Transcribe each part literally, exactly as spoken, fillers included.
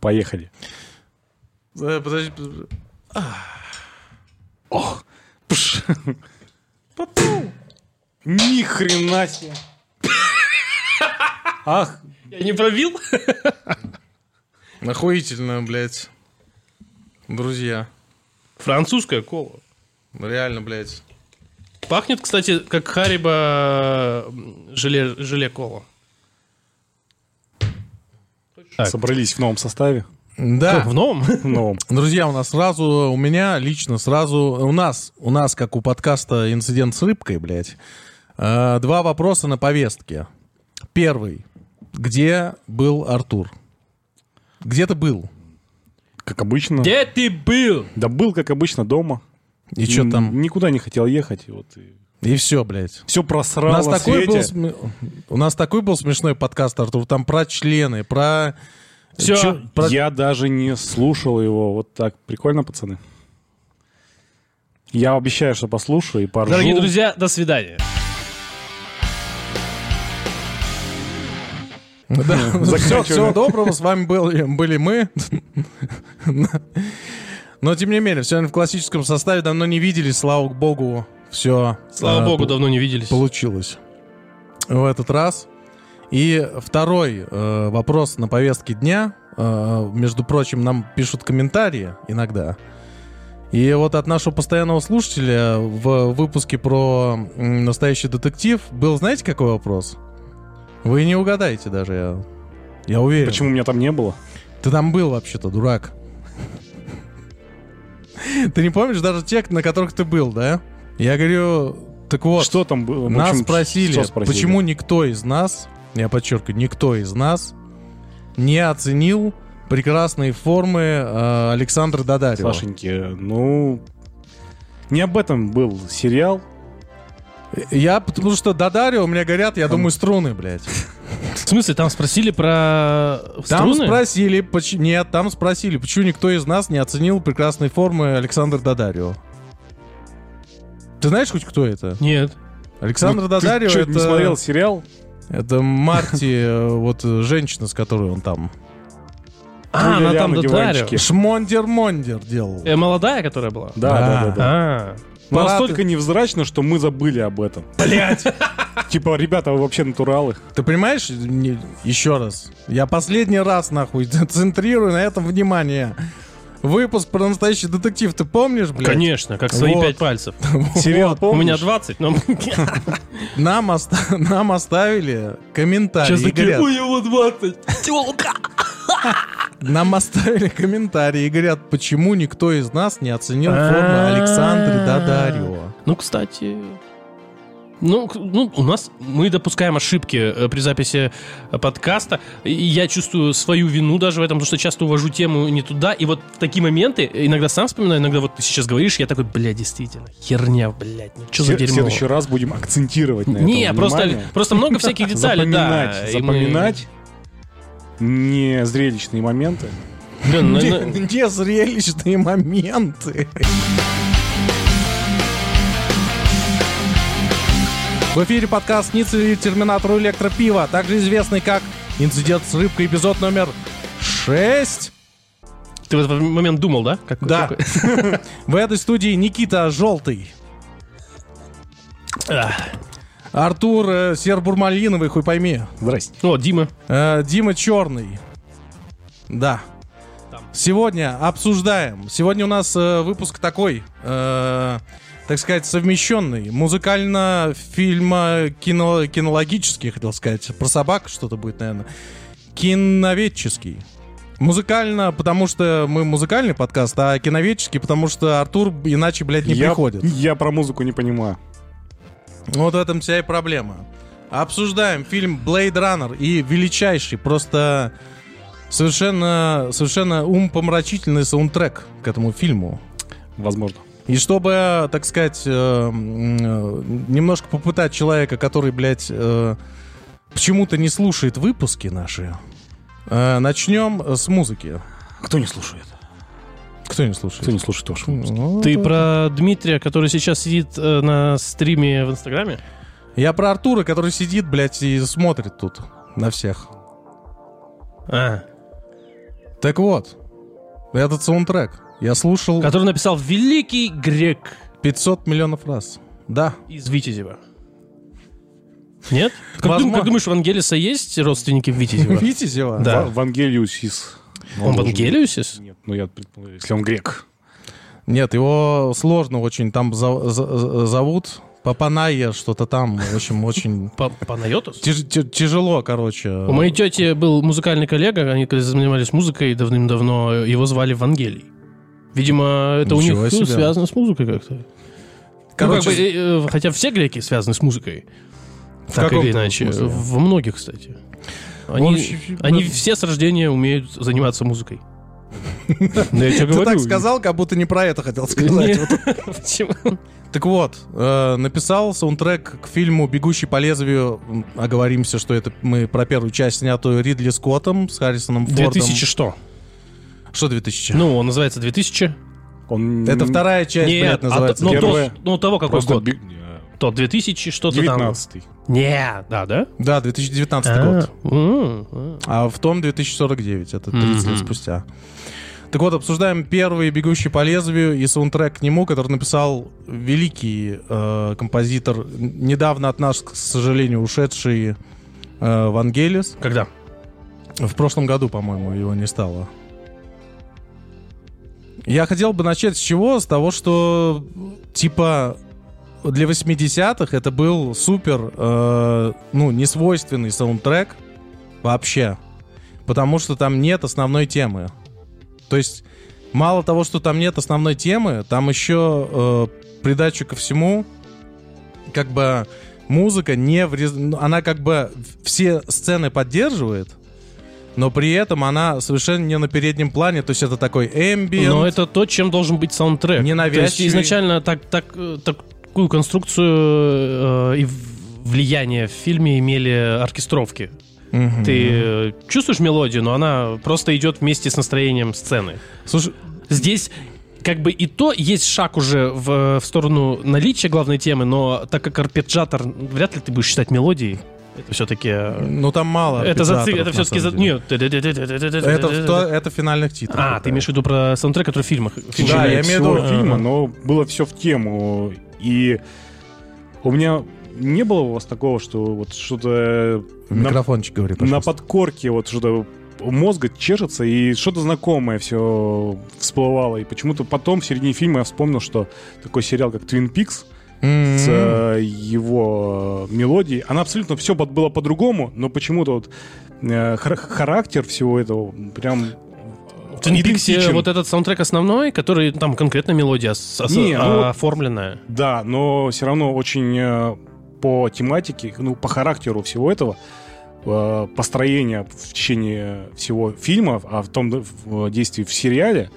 Поехали. Подожди. Ох. Пш. Попу. Ни хрена себе. Ах. Я не пробил? Охуительно, блядь. Друзья. Французская кола. Реально, блядь. Пахнет, кстати, как Харибо желе, желе кола. Так. Собрались в новом составе? Да. Кто, в новом? В новом. Друзья, у нас сразу, у меня лично сразу, у нас, у нас, как у подкаста «Инцидент с рыбкой», блядь, два вопроса на повестке. Первый. Где был Артур? Где ты был? Как обычно. Где ты был? Да был, как обычно, дома. И, и что там? Никуда не хотел ехать. И, вот, и... и все, блядь. Все просрало. У нас, такой был, см... У нас такой был смешной подкаст, Артур. Там про члены, про... Все. Чё... Про... Я даже не слушал его. Вот так. Прикольно, пацаны? Я обещаю, что послушаю и поржу. Дорогие друзья, до свидания. Да, всего доброго, с вами были мы. Но, тем не менее, все в классическом составе, давно не виделись, слава богу, все. Слава богу, давно не виделись. Получилось в этот раз. И второй вопрос на повестке дня. Между прочим, нам пишут комментарии иногда. И вот от нашего постоянного слушателя в выпуске про настоящий детектив был, знаете, какой вопрос? Вы не угадаете даже, я, я уверен. Почему меня там не было? Ты там был вообще-то, дурак. Ты не помнишь даже тех, на которых ты был, да? Я говорю, так вот. Что там было? Нас спросили, почему никто из нас, я подчеркиваю, никто из нас не оценил прекрасные формы э, Александра Дадарио. Сашеньки, ну, не об этом был сериал. Я, потому что Дадарио у меня горят, я думаю, струны, блядь. В смысле, там спросили про струны? Там спросили, поч... нет, там спросили, почему никто из нас не оценил прекрасные формы Александра Дадарио. Ты знаешь хоть кто это? Нет. Александр ну, Дадарио, ты это... Ты не смотрел сериал? Это Марти, вот женщина, с которой он там... А, она там Дадарио. Шмондер-мондер делал. Молодая, которая была? Да, да, да. Ну, настолько невзрачно, что мы забыли об этом. Блять! Типа, ребята, вы вообще натуралы. Ты понимаешь, не... еще раз, я последний раз, нахуй, центрирую на этом внимание. Выпуск про настоящий детектив, ты помнишь, блядь? Конечно, как свои вот. Пять пальцев. Сериал вот. У меня двадцать, но... Нам, оста... Нам оставили комментарий. Сейчас такие, у него двадцать, тёлка! Нам оставили комментарии и говорят, почему никто из нас не оценил форму Александры Дадарио. Ну, кстати... Ну, ну, у нас... Мы допускаем ошибки при записи подкаста. Я чувствую свою вину даже в этом, потому что часто увожу тему не туда. И вот в такие моменты, иногда сам вспоминаю, иногда вот ты сейчас говоришь, я такой, бля, действительно, херня, блядь, ну что за дерьмо. В следующий раз будем акцентировать на этом. Не, просто, просто много всяких деталей, да. Запоминать. Не зрелищные моменты. Не зрелищные моменты. В эфире подкаст «Ницы Терминатору Электропива», также известный как «Инцидент с рыбкой», эпизод номер шесть. Ты в этот момент думал, да? Как, да. В этой студии Никита Желтый. Артур э, Сербурмалиновый, хуй пойми. Здрасте. О, Дима. Э, Дима Черный. Да. Там. Сегодня обсуждаем. Сегодня у нас э, выпуск такой, э, так сказать, совмещенный. Музыкально-фильмо-кинологический, хотел сказать. Про собак что-то будет, наверное. Киноведческий. Музыкально, потому что мы музыкальный подкаст, а киноведческий, потому что Артур иначе, блядь, не я, приходит. Я про музыку не понимаю. Вот в этом вся и проблема. Обсуждаем фильм Blade Runner и величайший, просто совершенно, совершенно умопомрачительный саундтрек к этому фильму. Возможно. И чтобы, так сказать, немножко попытать человека, который, блядь, почему-то не слушает выпуски наши, начнем с музыки. Кто не слушает? Кто не слушает? Кто не слушает ваш выпуск? Ну, ты это... про Дмитрия, который сейчас сидит э, на стриме в Инстаграме? Я про Артура, который сидит, блядь, и смотрит тут на всех. А. Так вот, этот саундтрек я слушал... Который написал великий грек. пятьсот миллионов раз. Да. Из Витязева. Нет? Как, дум, как думаешь, у Вангелиса есть родственники в Витязева? Витязева? Да. Вангелиусис. Он Вангелиусис? Нет, ну я предполагаю, если он грек. Нет, его сложно очень там за, за, зовут. Папаная что-то там, в общем, очень... Папанайотус? Тяжело, короче. У моей тети был музыкальный коллега, они когда занимались музыкой давным-давно, его звали Вангелий. Видимо, это у них связано с музыкой как-то. Короче... Хотя все греки связаны с музыкой. Так или иначе. Во многих, кстати. Они все с рождения умеют заниматься музыкой. Ты так сказал, как будто не про это хотел сказать. Так вот, написал саундтрек к фильму «Бегущий по лезвию». Оговоримся, что это мы про первую часть, снятую Ридли Скоттом с Харрисоном Фордом. две тысячи что? Что две тысячи? Ну, он называется две тысячи. Это вторая часть, блядь, называется. Ну, того какой год. То две тысячи что-то там. девятнадцатый. Не, да, да? Да, две тысячи девятнадцатый а, год. У-у-у. А в том две тысячи сорок девять, это тридцать mm-hmm. лет спустя. Так вот, обсуждаем первый «Бегущий по лезвию» и саундтрек к нему, который написал великий э, композитор, недавно от нас, к сожалению, ушедший э, Вангелис. Когда? В прошлом году, по-моему, его не стало. Я хотел бы начать с чего? С того, что типа... Для восьмидесятых это был супер, э, ну, несвойственный саундтрек вообще, потому что там нет основной темы. То есть, мало того, что там нет основной темы, там еще э, придачу ко всему, как бы музыка не врез... Она как бы все сцены поддерживает, но при этом она совершенно не на переднем плане, то есть это такой эмбиент. Но это то, чем должен быть саундтрек. Ненавязчивый. То есть изначально так... так, так... Какую конструкцию э, и влияние в фильме имели оркестровки. Mm-hmm. Ты э, чувствуешь мелодию, но она просто идет вместе с настроением сцены. Слушай, здесь как бы и то есть шаг уже в, в сторону наличия главной темы, но так как арпеджиатор, вряд ли ты будешь считать мелодией. Это все-таки... Ну, там мало это арпеджиаторов. Это все-таки... За... Нет. Это, это финальных титров. А, это. Ты имеешь в виду про саундтрек, который в фильмах. Да, я имею в виду фильма, но было все в тему. И у меня не было у вас такого, что вот что-то... Микрофончик на, говори, на подкорке вот что-то мозга чешется, и что-то знакомое все всплывало. И почему-то потом в середине фильма я вспомнил, что такой сериал, как Twin Peaks, mm-hmm. с э, его мелодией, она абсолютно все под, было по-другому, но почему-то вот э, хар- характер всего этого прям... В Twin Peaks вот этот саундтрек основной, который там конкретно мелодия ос- Не, о- оформленная. Да, но все равно очень по тематике, ну, по характеру всего этого, построение в течение всего фильма, а в том в действии в сериале,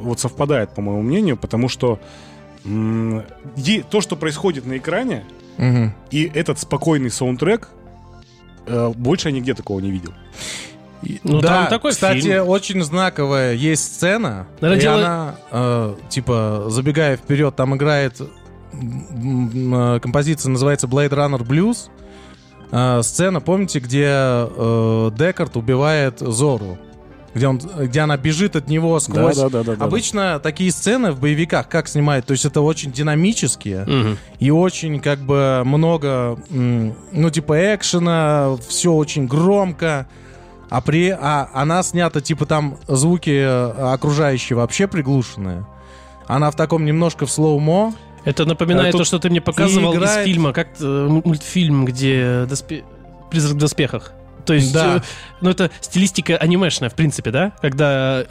вот совпадает, по моему мнению, потому что м- то, что происходит на экране, угу. и этот спокойный саундтрек, больше я нигде такого не видел. Ну, да, там такой кстати, фильм. Очень знаковая есть сцена, наверное, и дело... она, э, типа, забегая вперед, там играет э, композиция, называется Blade Runner Blues. Э, сцена, помните, где э, Декард убивает Зору, где, он, где она бежит от него сквозь... Да, да, да, да, обычно да, да. такие сцены в боевиках как снимают? То есть это очень динамические угу. и очень, как бы, много, ну, типа, экшена, все очень громко. А, при, а она снята, типа там звуки окружающие вообще приглушенные. Она в таком немножко в слоумо. Это напоминает а то, что ты мне показывал играет... из фильма, как мультфильм, где доспе... «Призрак в доспехах». То есть, да. ну это стилистика анимешная, в принципе, да? Когда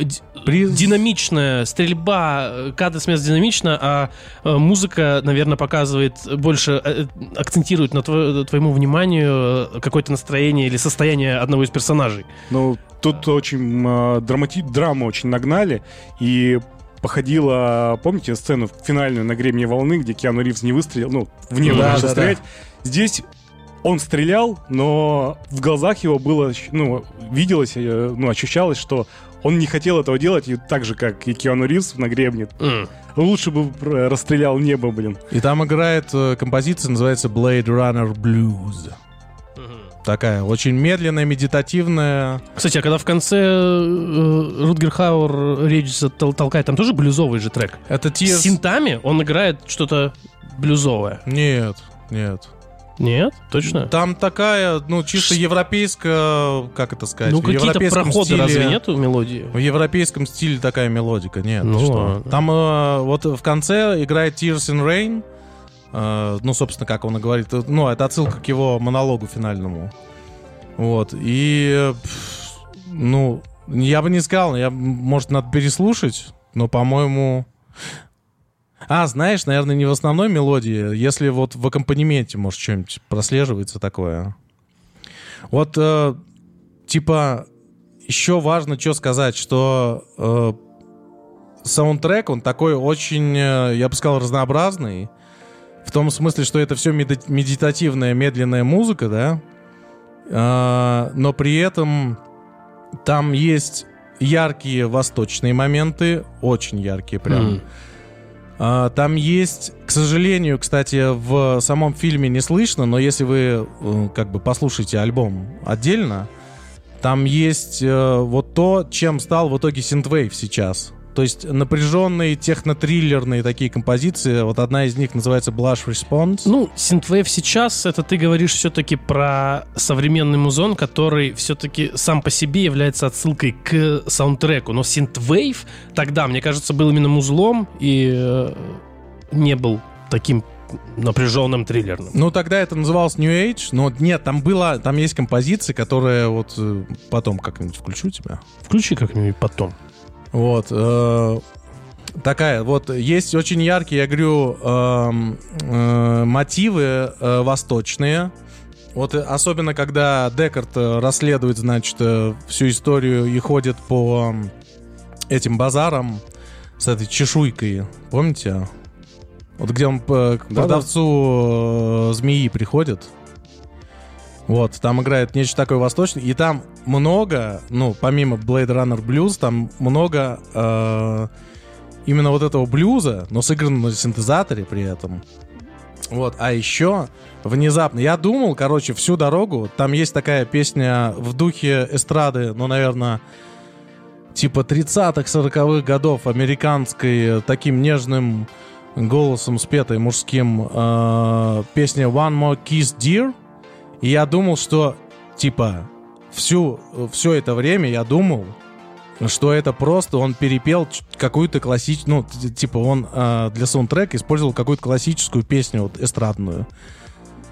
Приз... динамичная стрельба, кадры с мест динамична, а музыка, наверное, показывает больше, акцентирует на тво... твоему вниманию какое-то настроение или состояние одного из персонажей. Ну, тут очень э, драмати... драму очень нагнали, и походила, помните, сцену финальную на гребне волны, где Киану Ривз не выстрелил, ну, в небо да, начал да, стрелять. Да. Здесь... Он стрелял, но в глазах его было, ну, виделось, ну, ощущалось, что он не хотел этого делать, и так же, как и Киану Ривз на гребне. Mm. Лучше бы расстрелял небо, блин. И там играет композиция, называется Blade Runner Blues. Mm-hmm. такая очень медленная, медитативная. Кстати, а когда в конце э, Рутгер Хауэр речь тол- толкает, там тоже блюзовый же трек. Это Tears... С синтами он играет что-то блюзовое. Нет, нет. Нет? Точно? Там такая, ну, чисто Ш... европейская, как это сказать? Ну, в какие-то проходы стиле... разве нет у мелодии? В европейском стиле такая мелодика, нет. Ну, что? Да. Там э, вот в конце играет Tears in Rain. Э, ну, собственно, как он и говорит. Ну, это отсылка к его монологу финальному. Вот. И, ну, я бы не сказал, я, может, надо переслушать, но, по-моему... А, знаешь, наверное, не в основной мелодии, если вот в аккомпанементе, может, что-нибудь прослеживается такое. Вот, э, типа, еще важно что сказать, что э, саундтрек, он такой очень, я бы сказал, разнообразный, в том смысле, что это все медитативная, медленная музыка, да, э, но при этом там есть яркие восточные моменты, очень яркие прям. Mm. Там есть, к сожалению, кстати, в самом фильме не слышно, но если вы как бы послушаете альбом отдельно, там есть вот то, чем стал в итоге синтвейв сейчас. То есть напряженные техно-триллерные такие композиции. Вот одна из них называется Blush Response. Ну, синтвейв сейчас, это ты говоришь все-таки про современный музон, который все-таки сам по себе является отсылкой к саундтреку. Но синтвейв тогда, мне кажется, был именно музлом и э, не был таким напряженным триллерным. Ну, тогда это называлось New Age, но нет, там было, там есть композиции, которые вот потом как-нибудь включу тебя. Включи как-нибудь потом. Вот, э, такая, вот, есть очень яркие, я говорю, э, э, мотивы э, восточные, вот, особенно когда Декарт расследует, значит, э, всю историю и ходит по этим базарам с этой чешуйкой, помните? Вот где он э, к продавцу э, змеи приходит. Вот, там играет нечто такое восточное, и там много, ну, помимо Blade Runner Blues, там много э, именно вот этого блюза, но сыграно на синтезаторе при этом. Вот, а еще внезапно, я думал, короче, всю дорогу, там есть такая песня в духе эстрады, ну, наверное, типа тридцатых-сороковых годов американской, таким нежным голосом спетой мужским, э, песня One More Kiss Dear. И я думал, что, типа, всю, все это время я думал, что это просто он перепел какую-то классическую, ну, типа, он э, для саундтрека использовал какую-то классическую песню, вот, эстрадную.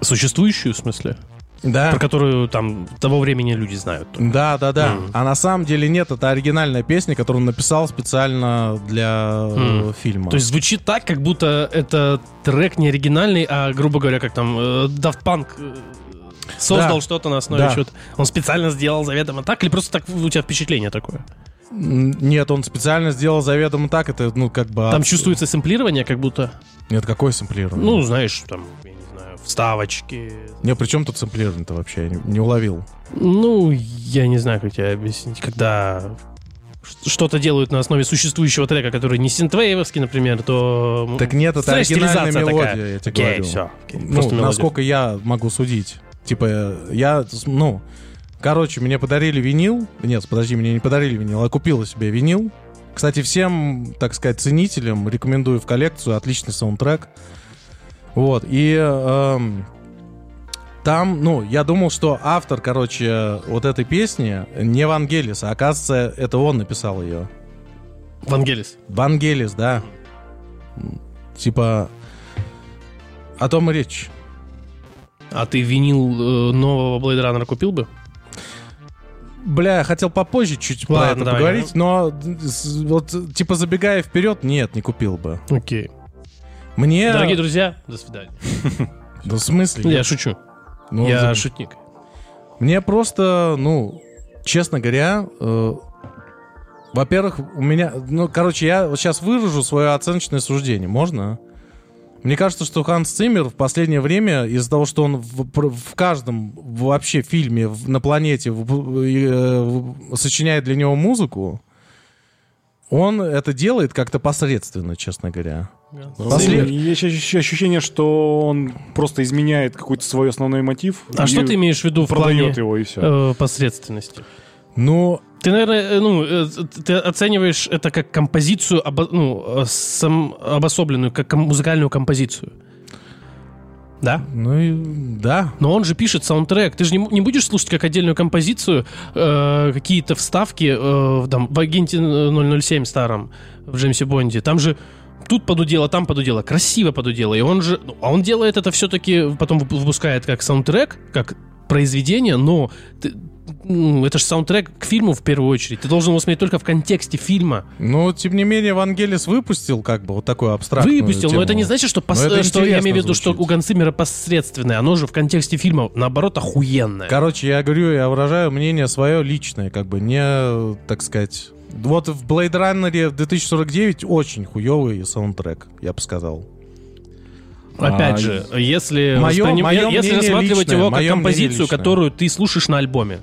Существующую, в смысле? Да. Про которую, там, того времени люди знают. Да-да-да. Mm. А на самом деле нет, это оригинальная песня, которую он написал специально для mm. фильма. То есть звучит так, как будто это трек не оригинальный, а, грубо говоря, как там, Daft Punk... Создал да. что-то на основе да. чего-то. Он специально сделал заведомо так? Или просто так у тебя впечатление такое? Нет, он специально сделал заведомо так. Это, ну, как бы... Там от... чувствуется сэмплирование, как будто... Нет, какое сэмплирование? Ну, знаешь, там, я не знаю, вставочки. Не, при чем тут сэмплирование-то вообще? Я не, не уловил. Ну, я не знаю, как тебе объяснить. Когда... что-то делают на основе существующего трека, который не синтвейвовский, например, то... Так нет, это знаешь, оригинальная мелодия, такая. Я тебе окей, говорю. Все, окей, все. Ну, мелодия. Насколько я могу судить. Типа, я, ну... Короче, мне подарили винил. Нет, подожди, мне не подарили винил, а купила себе винил. Кстати, всем, так сказать, ценителям рекомендую в коллекцию. Отличный саундтрек. Вот, и... Эм... Там, ну, я думал, что автор, короче, вот этой песни не Вангелис, а оказывается, это он написал ее. Вангелис? Вангелис, да. Типа, о том и речь. А ты винил э, нового Blade Runner купил бы? Бля, я хотел попозже чуть ладно, про это давай, поговорить, я... но вот, типа, забегая вперед, нет, не купил бы. Окей. Мне... Дорогие друзья, до свидания. Да в смысле? Я шучу. Ну, я заб... шутник. Мне просто, ну, честно говоря, э, во-первых, у меня... Ну, короче, я вот сейчас выражу свое оценочное суждение. Можно? Мне кажется, что Ханс Циммер в последнее время, из-за того, что он в, в каждом вообще фильме в, на планете в, э, в, сочиняет для него музыку, Он это делает как-то посредственно, честно говоря. Послед... Есть ощущение, что он просто изменяет какой-то свой основной мотив. А что ты имеешь в виду в плане его, и все. Э, посредственности? Ну, ты, наверное, ну, ты оцениваешь это как композицию, обо... ну, сам... обособленную, как музыкальную композицию. Да? Ну и да. Но он же пишет саундтрек. Ты же не, не будешь слушать как отдельную композицию э, какие-то вставки э, в, там, в агенте ноль ноль семь старом, в Джеймсе Бонде. Там же тут подудело, там подудело. Красиво подудело. И он же... А он делает это все-таки... Потом выпускает как саундтрек, как произведение, но... Ты, это же саундтрек к фильму в первую очередь. Ты должен его смотреть только в контексте фильма. Но, тем не менее, Вангелис выпустил как бы вот такую абстрактную Выпустил, тему. Но это не значит, что, пос... что я имею в виду, что у Ганса Циммера посредственное. Оно же в контексте фильма, наоборот, охуенное. Короче, я говорю, я выражаю мнение свое личное, как бы не, так сказать... Вот в Blade Runner две тысячи сорок девять очень хуёвый саундтрек, я бы сказал. Опять а, же, если, моё, воспри... моё если рассматривать личное, его как композицию, которую ты слушаешь на альбоме.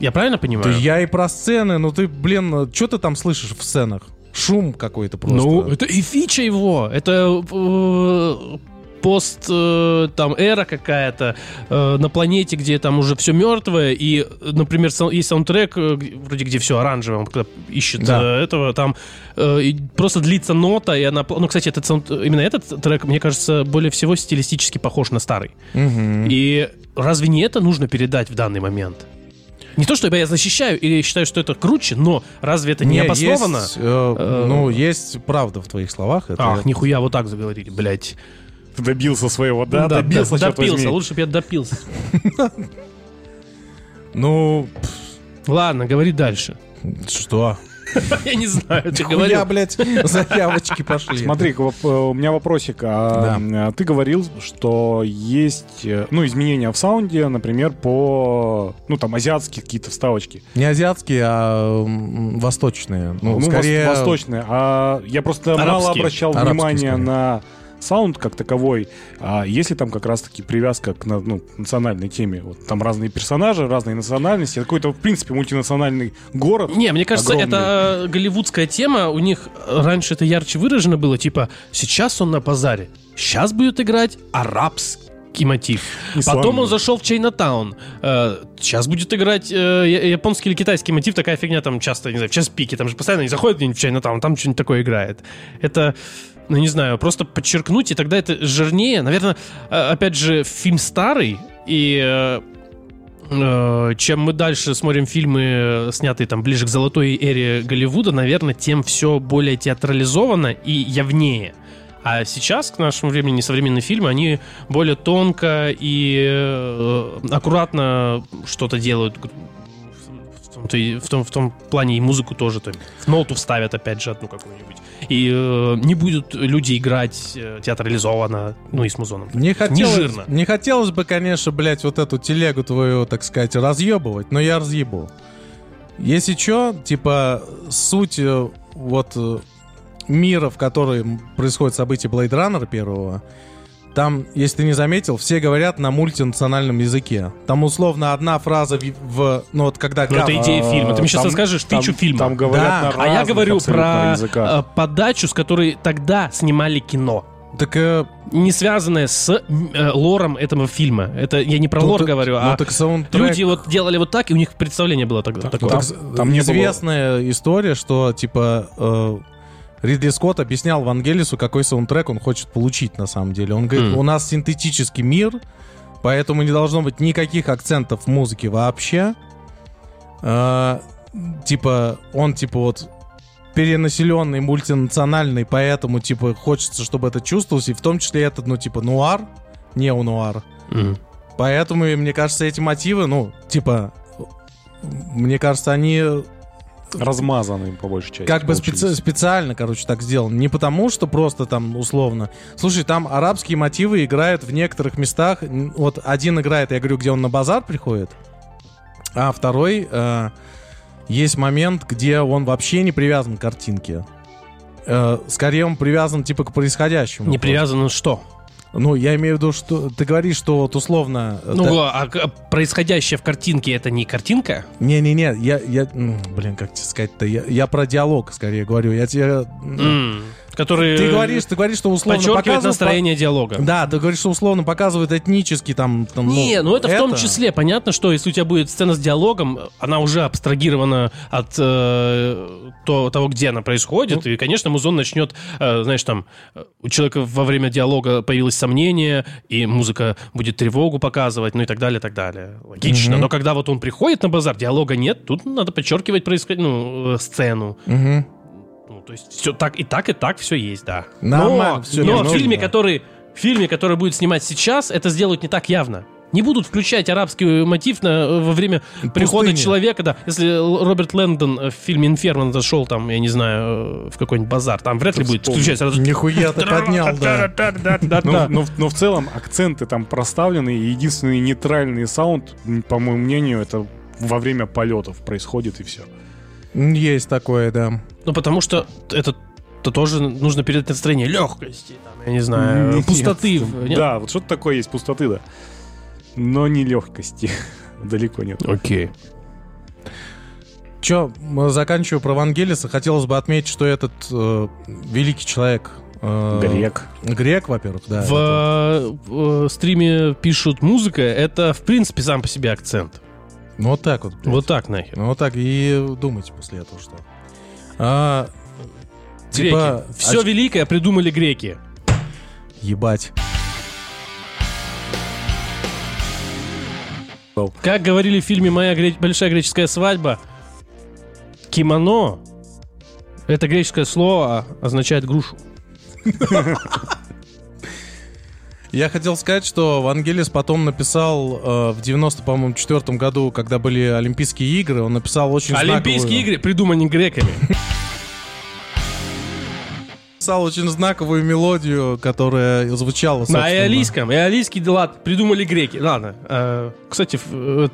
Я правильно понимаю? Да я и про сцены, но ты, блин, что ты там слышишь в сценах? Шум какой-то просто. Ну, это и фича его. Это э, пост, э, там, эра какая-то э, на планете, где там уже все мертвое. И, например, са- есть саундтрек, вроде где все оранжевое, он когда ищет да. э, этого, там э, просто длится нота, и она... Ну, кстати, этот саунд... именно этот трек, мне кажется, более всего стилистически похож на старый. Угу. И разве не это нужно передать в данный момент? Не то, что я защищаю или считаю, что это круче, но разве это не, не обосновано? Есть, э, э, ну, есть правда в твоих словах. Это... Ах, нихуя, вот так заговорили, блядь. Ты добился своего, да? да добился, да, допился, лучше бы я допился. Ну... Ладно, говори дальше. Что? Я не знаю, ты говорил. Я, блядь, заявочки пошли. Смотри, у меня вопросик. Ты говорил, что есть, ну, изменения в саунде, например, по, ну, там, азиатские какие-то вставочки. Не азиатские, а восточные. Ну, скорее... восточные. Я просто мало обращал внимания на саунд как таковой. А если там как раз-таки привязка к, ну, национальной теме, вот там разные персонажи, разные национальности, какой-то, в принципе, мультинациональный город. Не, мне кажется, огромный. Это голливудская тема. У них раньше это ярче выражено было. Типа, сейчас он на базаре, сейчас будет играть арабский мотив. Исламный. Потом он зашел в Чайнатаун, сейчас будет играть японский или китайский мотив. Такая фигня там часто, не знаю, в час пики. Там же постоянно не заходят где-нибудь в Чайнатаун, там что-нибудь такое играет. Это... Ну, не знаю, просто подчеркнуть, и тогда это жирнее. Наверное, опять же, фильм старый, и э, чем мы дальше смотрим фильмы, снятые там ближе к золотой эре Голливуда, наверное, тем все более театрализовано и явнее. А сейчас, к нашему времени, современные фильмы, они более тонко и э, аккуратно что-то делают. В том, в том плане и музыку тоже там, в ноту вставят опять же одну какую-нибудь. И э, не будут люди играть э, театрализованно, ну и с музоном. Не, хотелось, не жирно. Не хотелось бы, конечно, блять, вот эту телегу твою, так сказать, разъебывать, но я разъебу. Если что, типа, суть вот мира, в котором происходит событие Blade Runner первого, там, если ты не заметил, все говорят на мультинациональном языке. Там условно одна фраза в... в ну вот когда... Ну это идея фильма. Ты мне сейчас там, расскажешь фичу фильма. Там говорят да. на разных, а я говорю про языках. Подачу, с которой тогда снимали кино. Так... Э... Не связанное с э, лором этого фильма. Это я не про ну, лор так, говорю, ну, а так саундтрек... люди вот делали вот так, и у них представление было тогда. Так, такое. Там, там известная было... история, что типа... Э... Ридли Скотт объяснял Вангелису, какой саундтрек он хочет получить на самом деле. Он говорит, mm. у нас синтетический мир, поэтому не должно быть никаких акцентов в музыке вообще. Э, типа, он типа вот перенаселенный, мультинациональный, поэтому типа хочется, чтобы это чувствовалось. И в том числе этот, ну типа нуар, неонуар. Mm. Поэтому, мне кажется, эти мотивы, ну типа, мне кажется, они... размазанным, по большей части. Как бы специ- специально, короче, так сделано. Не потому, что просто там, условно... Слушай, там арабские мотивы играют в некоторых местах. Вот один играет, я говорю, где он на базар приходит, а второй... Э, есть момент, где он вообще не привязан к картинке. Э, скорее, он привязан, типа, к происходящему. Не привязан что? Ну, я имею в виду, что ты говоришь, что вот условно... Ну, да... а происходящее в картинке — это не картинка? Не-не-не, я, я... Блин, как тебе сказать-то? Я, я про диалог скорее говорю. Я тебе... Mm. Который ты говоришь, ты говоришь, что условно показывает настроение по... диалога. Да, ты говоришь, что условно показывает этнически там... там не, ну, ну это, это в том числе. Понятно, что если у тебя будет сцена с диалогом, она уже абстрагирована от э, то, того, где она происходит. Ну. И, конечно, музон начнет, э, знаешь, там, у человека во время диалога появилось сомнение, и музыка будет тревогу показывать, ну и так далее, так далее. Логично. Угу. Но когда вот он приходит на базар, диалога нет, тут надо подчеркивать происход... ну, сцену. Угу. Ну, то есть все так и так, и так все есть, да. Нормально, но все но в, фильме, да. Который, в фильме, который будет снимать сейчас, это сделают не так явно. Не будут включать арабский мотив на, во время пустыни. Прихода человека, да. Если Роберт Лэндон в фильме «Инферно» зашел там, я не знаю, в какой-нибудь базар, там вряд ли будет включать сразу... Нихуя ты поднял, да. Но в целом акценты там проставлены, и единственный нейтральный саунд, по моему мнению, это во время полетов происходит, и все. Есть такое, да. Ну, потому что это то тоже нужно передать настроение легкости, там, я не знаю, нет, пустоты. Нет? Да, вот что-то такое есть, пустоты, да. Но не легкости. Далеко нет. Окей. Че, заканчиваю про Вангелиса. Хотелось бы отметить, что этот э, великий человек... Э, грек. Грек, во-первых, да. В э, стриме пишут музыка. Это, в принципе, сам по себе акцент. Ну вот так вот, блядь. Вот так нахер. Ну вот так и думайте после этого, что. А, греки. Типа, все а... великое придумали греки. Ебать. Как говорили в фильме «Моя греч... большая греческая свадьба», кимоно — это греческое слово, означает грушу. Я хотел сказать, что Вангелис потом написал э, в девяносто четвёртом году, когда были Олимпийские игры, он написал очень знаковую... Олимпийские игры придуманы греками. Написал очень знаковую мелодию, которая звучала, собственно. На эолийском. Эолийский лад придумали греки. Ладно. Э, кстати,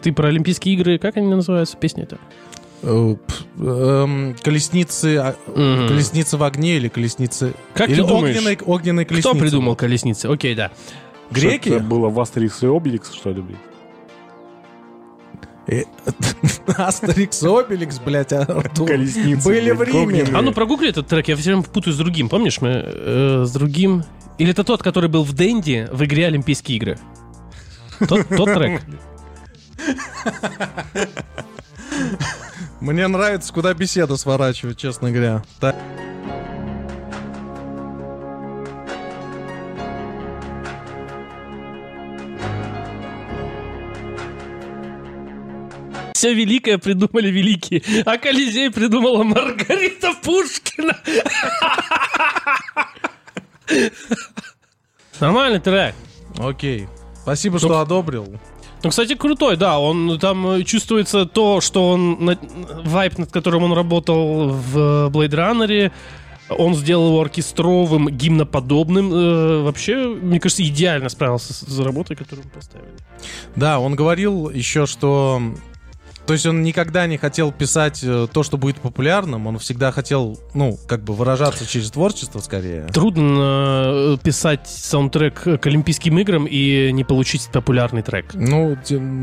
ты про Олимпийские игры, как они называются, песни-то? Колесницы, mm-hmm. колесницы в огне или колесницы... Как или ты думаешь, огненные, огненные колесницы. Кто придумал колесницы? Окей, да. Греки? Что-то было в «Астерикс и Обеликс», что ли, блядь? «Астерикс и Обеликс», блядь, колесницы были в Риме. А ну прогугли этот трек, я все время путаю с другим, помнишь? Мы с другим... Или это тот, который был в «Дэнди» в игре «Олимпийские игры»? Тот трек. Мне нравится, куда беседу сворачивать, честно говоря. Так. Все великое придумали великие, а Колизей придумала Маргарита Пушкина. Нормальный трек. Окей. Спасибо, что одобрил. Ну, кстати, крутой, да, он там чувствуется то, что он, вайб, над которым он работал в Blade Runner, он сделал его оркестровым, гимноподобным, э, вообще, мне кажется, идеально справился с, с работой, которую мы поставили. Да, он говорил еще, что... То есть он никогда не хотел писать то, что будет популярным, он всегда хотел, ну, как бы выражаться через творчество скорее. Трудно писать саундтрек к Олимпийским играм и не получить популярный трек. Ну,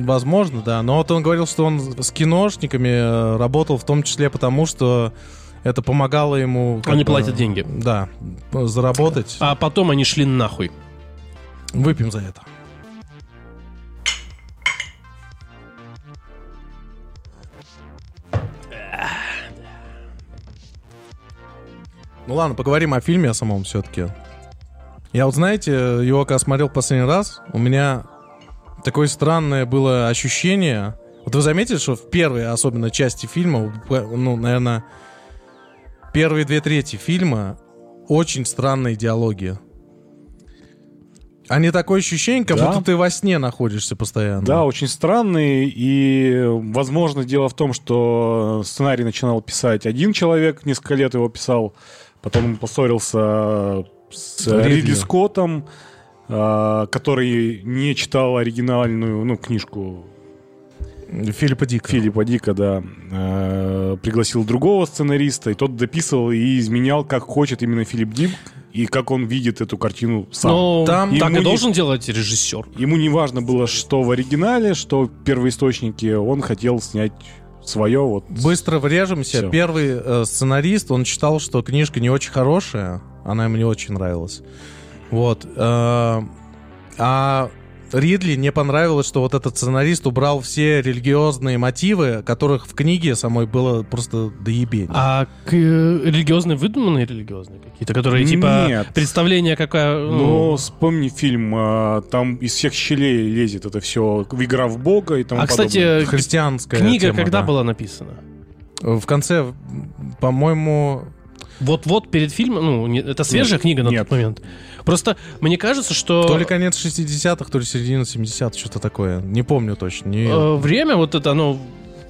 возможно, да. Но вот он говорил, что он с киношниками работал в том числе потому, что это помогало ему... Они бы, платят деньги. Да, заработать. А потом они шли нахуй. Выпьем за это. Ну ладно, поговорим о фильме о самом все-таки. Я вот, знаете, его когда смотрел в последний раз, у меня такое странное было ощущение. Вот вы заметили, что в первой, особенно, части фильма, ну, наверное, первые две трети фильма очень странные диалоги. А не такое ощущение, как да. будто ты во сне находишься постоянно. Да, очень странные. И, возможно, дело в том, что сценарий начинал писать один человек, несколько лет его писал. Потом он поссорился с Ридли, Ридли Скоттом, который не читал оригинальную, ну, книжку Филиппа Дика. Филиппа Дика, да. Пригласил другого сценариста, и тот дописывал и изменял, как хочет, именно Филипп Дик. и как он видит эту картину сам. Но там так и должен не... делать режиссер. Ему не важно было, что в оригинале, что в первоисточнике, он хотел снять свое. Вот. Быстро врежемся. Все. Первый э, сценарист, он считал, что книжка не очень хорошая, она ему не очень нравилась. Вот. Э, а Ридли не понравилось, что вот этот сценарист убрал все религиозные мотивы, которых в книге самой было просто доебень. А к- религиозные выдуманные религиозные какие-то, которые типа Нет. представление какая... Ну, вспомни фильм, там из всех щелей лезет это все, игра в Бога и тому а, подобное. А, кстати, христианская книга тема, когда да. была написана? В конце, по-моему... Вот-вот перед фильмом, ну, не, это свежая нет, книга на нет. тот момент. Просто мне кажется, что... То ли конец шестидесятых, то ли середина семидесятых, что-то такое. Не помню точно. Не... Э, время вот это, оно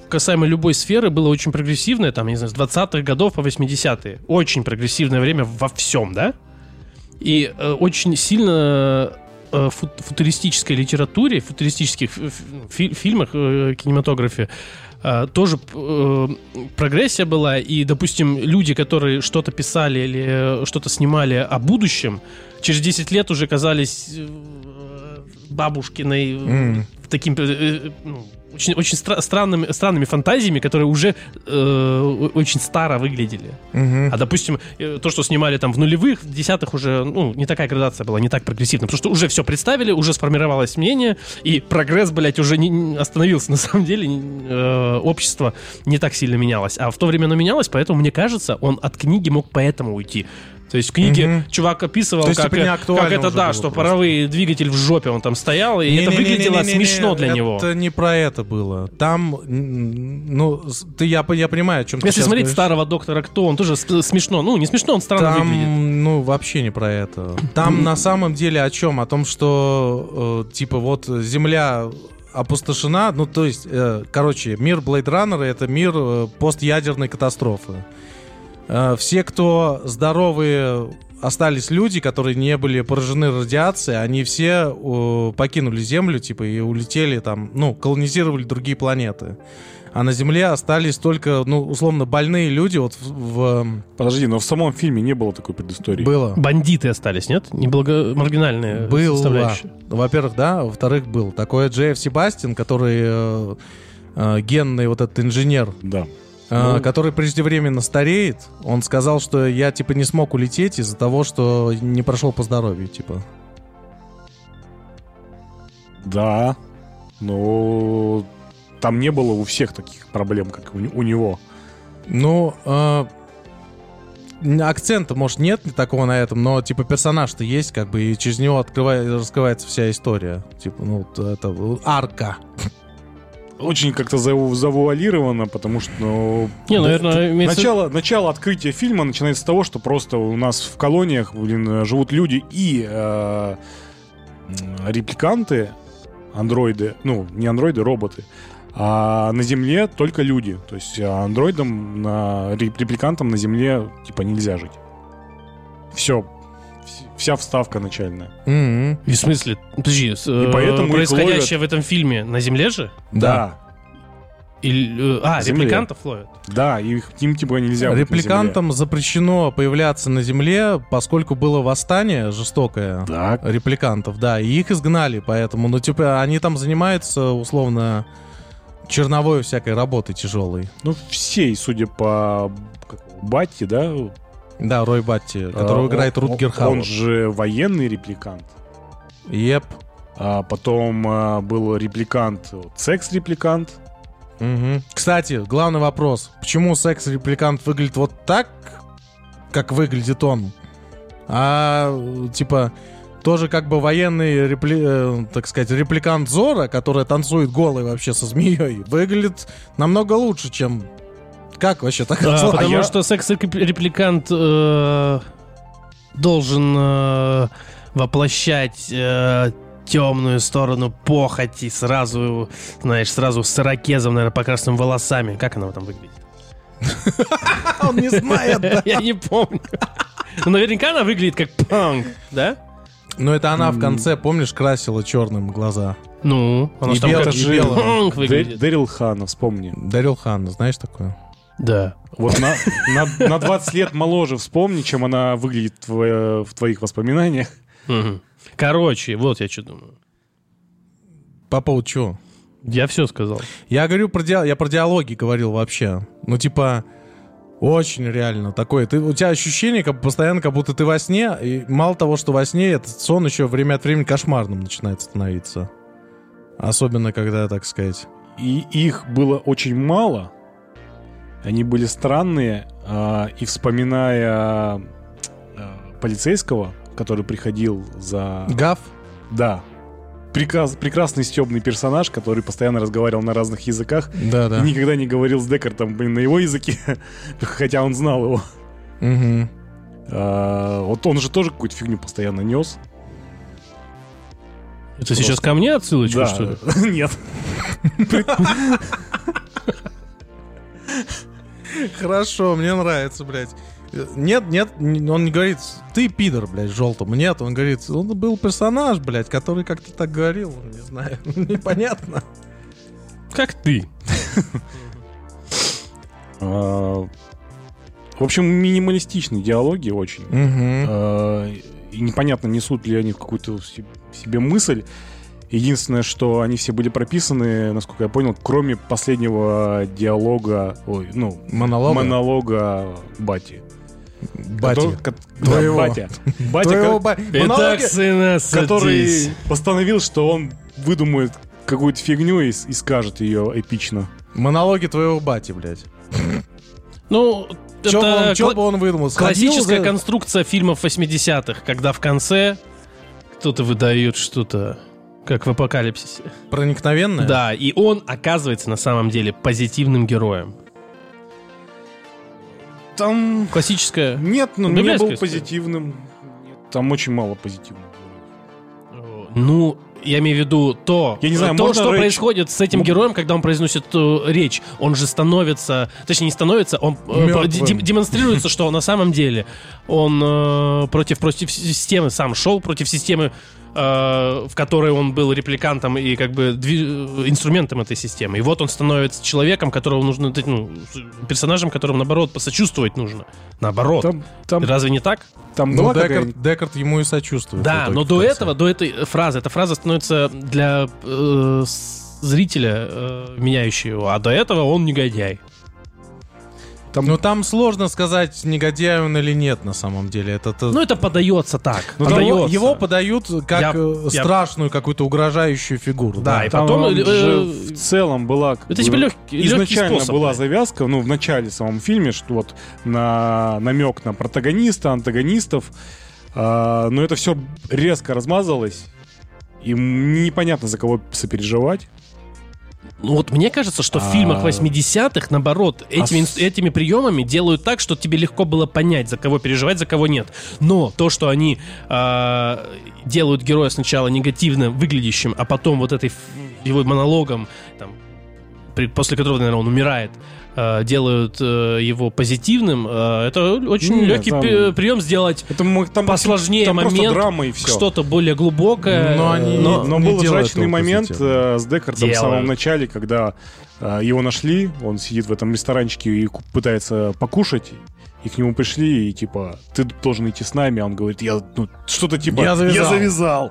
касаемо любой сферы было очень прогрессивное, там, не знаю, с двадцатых годов по восьмидесятые. Очень прогрессивное время во всем, да? И э, очень сильно э, фу- футуристической литературе, футуристических фи- фильмах, э, кинематографе, Uh, тоже uh, прогрессия была, и, допустим, люди, которые что-то писали или что-то снимали о будущем, через десять лет уже казались бабушкиной mm. таким... Ну, очень, очень стра- странными, странными фантазиями, которые уже э, очень старо выглядели. Mm-hmm. А, допустим, то, что снимали там в нулевых, в десятых уже, ну, не такая градация была, не так прогрессивна, потому что уже все представили, уже сформировалось мнение, и прогресс, блядь, уже не остановился. На самом деле э, общество не так сильно менялось. А в то время оно менялось, поэтому, мне кажется, он от книги мог поэтому уйти. То есть в книге mm-hmm. чувак описывал, есть, как, как это, да, что просто. Паровой двигатель в жопе, он там стоял, и не, это не, выглядело не, не, не, не, смешно не, для это него. Это не про это было. Там, ну, ты, я, я понимаю, о чем Если ты Если смотреть говоришь. Старого доктора Кто, он тоже смешно. Ну, не смешно, он странно там, выглядит. Ну, вообще не про это. Там на самом деле о чем? О том, что, э, типа, вот земля... опустошена, ну, то есть, э, короче, мир Blade Runner — это мир э, постядерной катастрофы. Э, все, кто здоровые, остались люди, которые не были поражены радиацией, они все э, покинули Землю, типа, и улетели там, ну, колонизировали другие планеты. А на Земле остались только, ну, условно, больные люди. Вот в, в... Подожди, но в самом фильме не было такой предыстории. Было. Бандиты остались, нет? Неблаго... Маргинальные было. Составляющие. Во-первых, да. Во-вторых, был. Такой Джей Эф Себастьян, который э, э, генный вот этот инженер. Да. Э, ну... Который преждевременно стареет. Он сказал, что я, типа, не смог улететь из-за того, что не прошел по здоровью, типа. Да. Ну... Но... Там не было у всех таких проблем, как у него. Ну, э, акцента, может, нет такого на этом, но, типа, персонаж-то есть, как бы, и через него открывается, раскрывается вся история. Типа, ну, это арка. Очень как-то заву- завуалировано, потому что... Ну, не, ну, наверное, имеется... начало, начало открытия фильма начинается с того, что просто у нас в колониях, блин, живут люди и э, репликанты, андроиды, ну, не андроиды, роботы, а на Земле только люди. То есть андроидам, на, репликантам на Земле типа нельзя жить. Все. Вся вставка начальная. Mm-hmm. И в смысле? Подожди, происходящее в этом фильме на Земле же? Да. И, а, земле. Репликантов ловят? Да, их, им типа нельзя. Репликантам запрещено появляться на Земле, поскольку было восстание жестокое так. репликантов, да, и их изгнали, поэтому, ну, типа, они там занимаются, условно, черновой всякой работой тяжелой. Ну, всей, судя по Батти, да? Да, Рой Батти, которого а, играет он, Рутгер Хауэр. Он же военный репликант. Еп. А потом а, был репликант, секс-репликант. Угу. Кстати, главный вопрос. Почему секс-репликант выглядит вот так, как выглядит он? А, типа, тоже как бы военный, репли... так сказать, репликант Зора, который танцует голый вообще со змеей, выглядит намного лучше, чем... Как вообще так? А, потому я... что секс-репликант э, должен э, воплощать... Э, темную сторону похоти, сразу, знаешь, сразу с ирокезом, наверное, покрашенными волосами. Как она там выглядит? Он не знает. Я не помню. Наверняка она выглядит как панк, да? Но это она в конце, помнишь, красила черным глаза. Ну, она же там как панк выглядит. Дэрил Ханна, вспомни. Дэрил Ханна, знаешь такое? Да. Вот на, на, на двадцать лет моложе вспомни, чем она выглядит в, в твоих воспоминаниях. Угу. Короче, вот я что думаю. По поводу чего? Я все сказал. Я говорю про, ди... я про диалоги говорил вообще. Ну, типа, очень реально такое. Ты... У тебя ощущение как постоянно, как будто ты во сне. И мало того, что во сне, этот сон еще время от времени кошмарным начинает становиться. Особенно, когда, так сказать... И их было очень мало. Они были странные. И вспоминая полицейского, который приходил за... Гав? Да. Прекрас, прекрасный стёбный персонаж, который постоянно разговаривал на разных языках. Да-да. И никогда не говорил с Деккартом, блин, на его языке, хотя он знал его. Угу. А, вот он же тоже какую-то фигню постоянно нес. Это просто... сейчас ко мне отсылочку, да. Что ли? Нет. Хорошо, мне нравится, блядь. Нет, нет, он не говорит, ты пидор, блядь, желтым. Нет, он говорит, он был персонаж, блядь, который как-то так говорил, не знаю, непонятно. Как ты. В общем, минималистичные диалоги очень. И непонятно, несут ли они какую-то себе мысль. Единственное, что они все были прописаны, насколько я понял, кроме последнего диалога, ой, ну, монолога, монолога Бати. Батя. Твоего. Батя. Батя, который постановил, что он выдумает какую-то фигню и, и скажет ее эпично. Монологи твоего бати, блядь. Ну, это... Чё бы он выдумал? Классическая конструкция фильмов восьмидесятых, когда в конце кто-то выдает что-то, как в «Апокалипсисе». Проникновенное? Да, и он оказывается на самом деле позитивным героем. Там... Классическая... Нет, ну, не был позитивным. Нет, там очень мало позитивного. Ну, я имею в виду то, я не знаю, то что речь... происходит с этим героем, когда он произносит э, речь. Он же становится... Точнее, не становится, он э, д- демонстрируется, что на самом деле он э, против, против системы сам шел, против системы, в которой он был репликантом и как бы дви- инструментом этой системы. И вот он становится человеком, которого нужно, ну, персонажем, которому, наоборот, посочувствовать нужно. Наоборот. Там, там, разве не так? Там ну, Деккарт, Деккарт ему и сочувствует. Да, итоге, но до этого, до этой фразы, эта фраза становится для э, зрителя э, меняющей его, а до этого он негодяй. Там... Ну там сложно сказать, негодяй он или нет на самом деле. Это, это... Ну это подается так. Подается. Его подают как я, страшную я... какую-то угрожающую фигуру. Да, да. И там потом же в целом была... Как это бы, легкий, изначально легкий была завязка, ну в начале самом фильме, что вот на намек на протагониста, антагонистов, э, но это все резко размазалось, и непонятно за кого сопереживать. Ну вот мне кажется, что в фильмах восьмидесятых, наоборот, этими, а... этими приемами делают так, что тебе легко было понять, за кого переживать, за кого нет. Но то, что они э, делают героя сначала негативно выглядящим, а потом вот этой его монологом, там, при, после которого, наверное, он умирает, э, делают э, его позитивным, э, это очень нет, легкий там... прием сделать это, там, посложнее там момент, драма и все. Что-то более глубокое. Но, они, но, но был жрачный момент позитивно. С Деккартом делают. В самом начале, когда э, его нашли, он сидит в этом ресторанчике и пытается покушать, и к нему пришли, и типа, ты должен идти с нами, а он говорит, я ну, что-то типа, я завязал. Я завязал.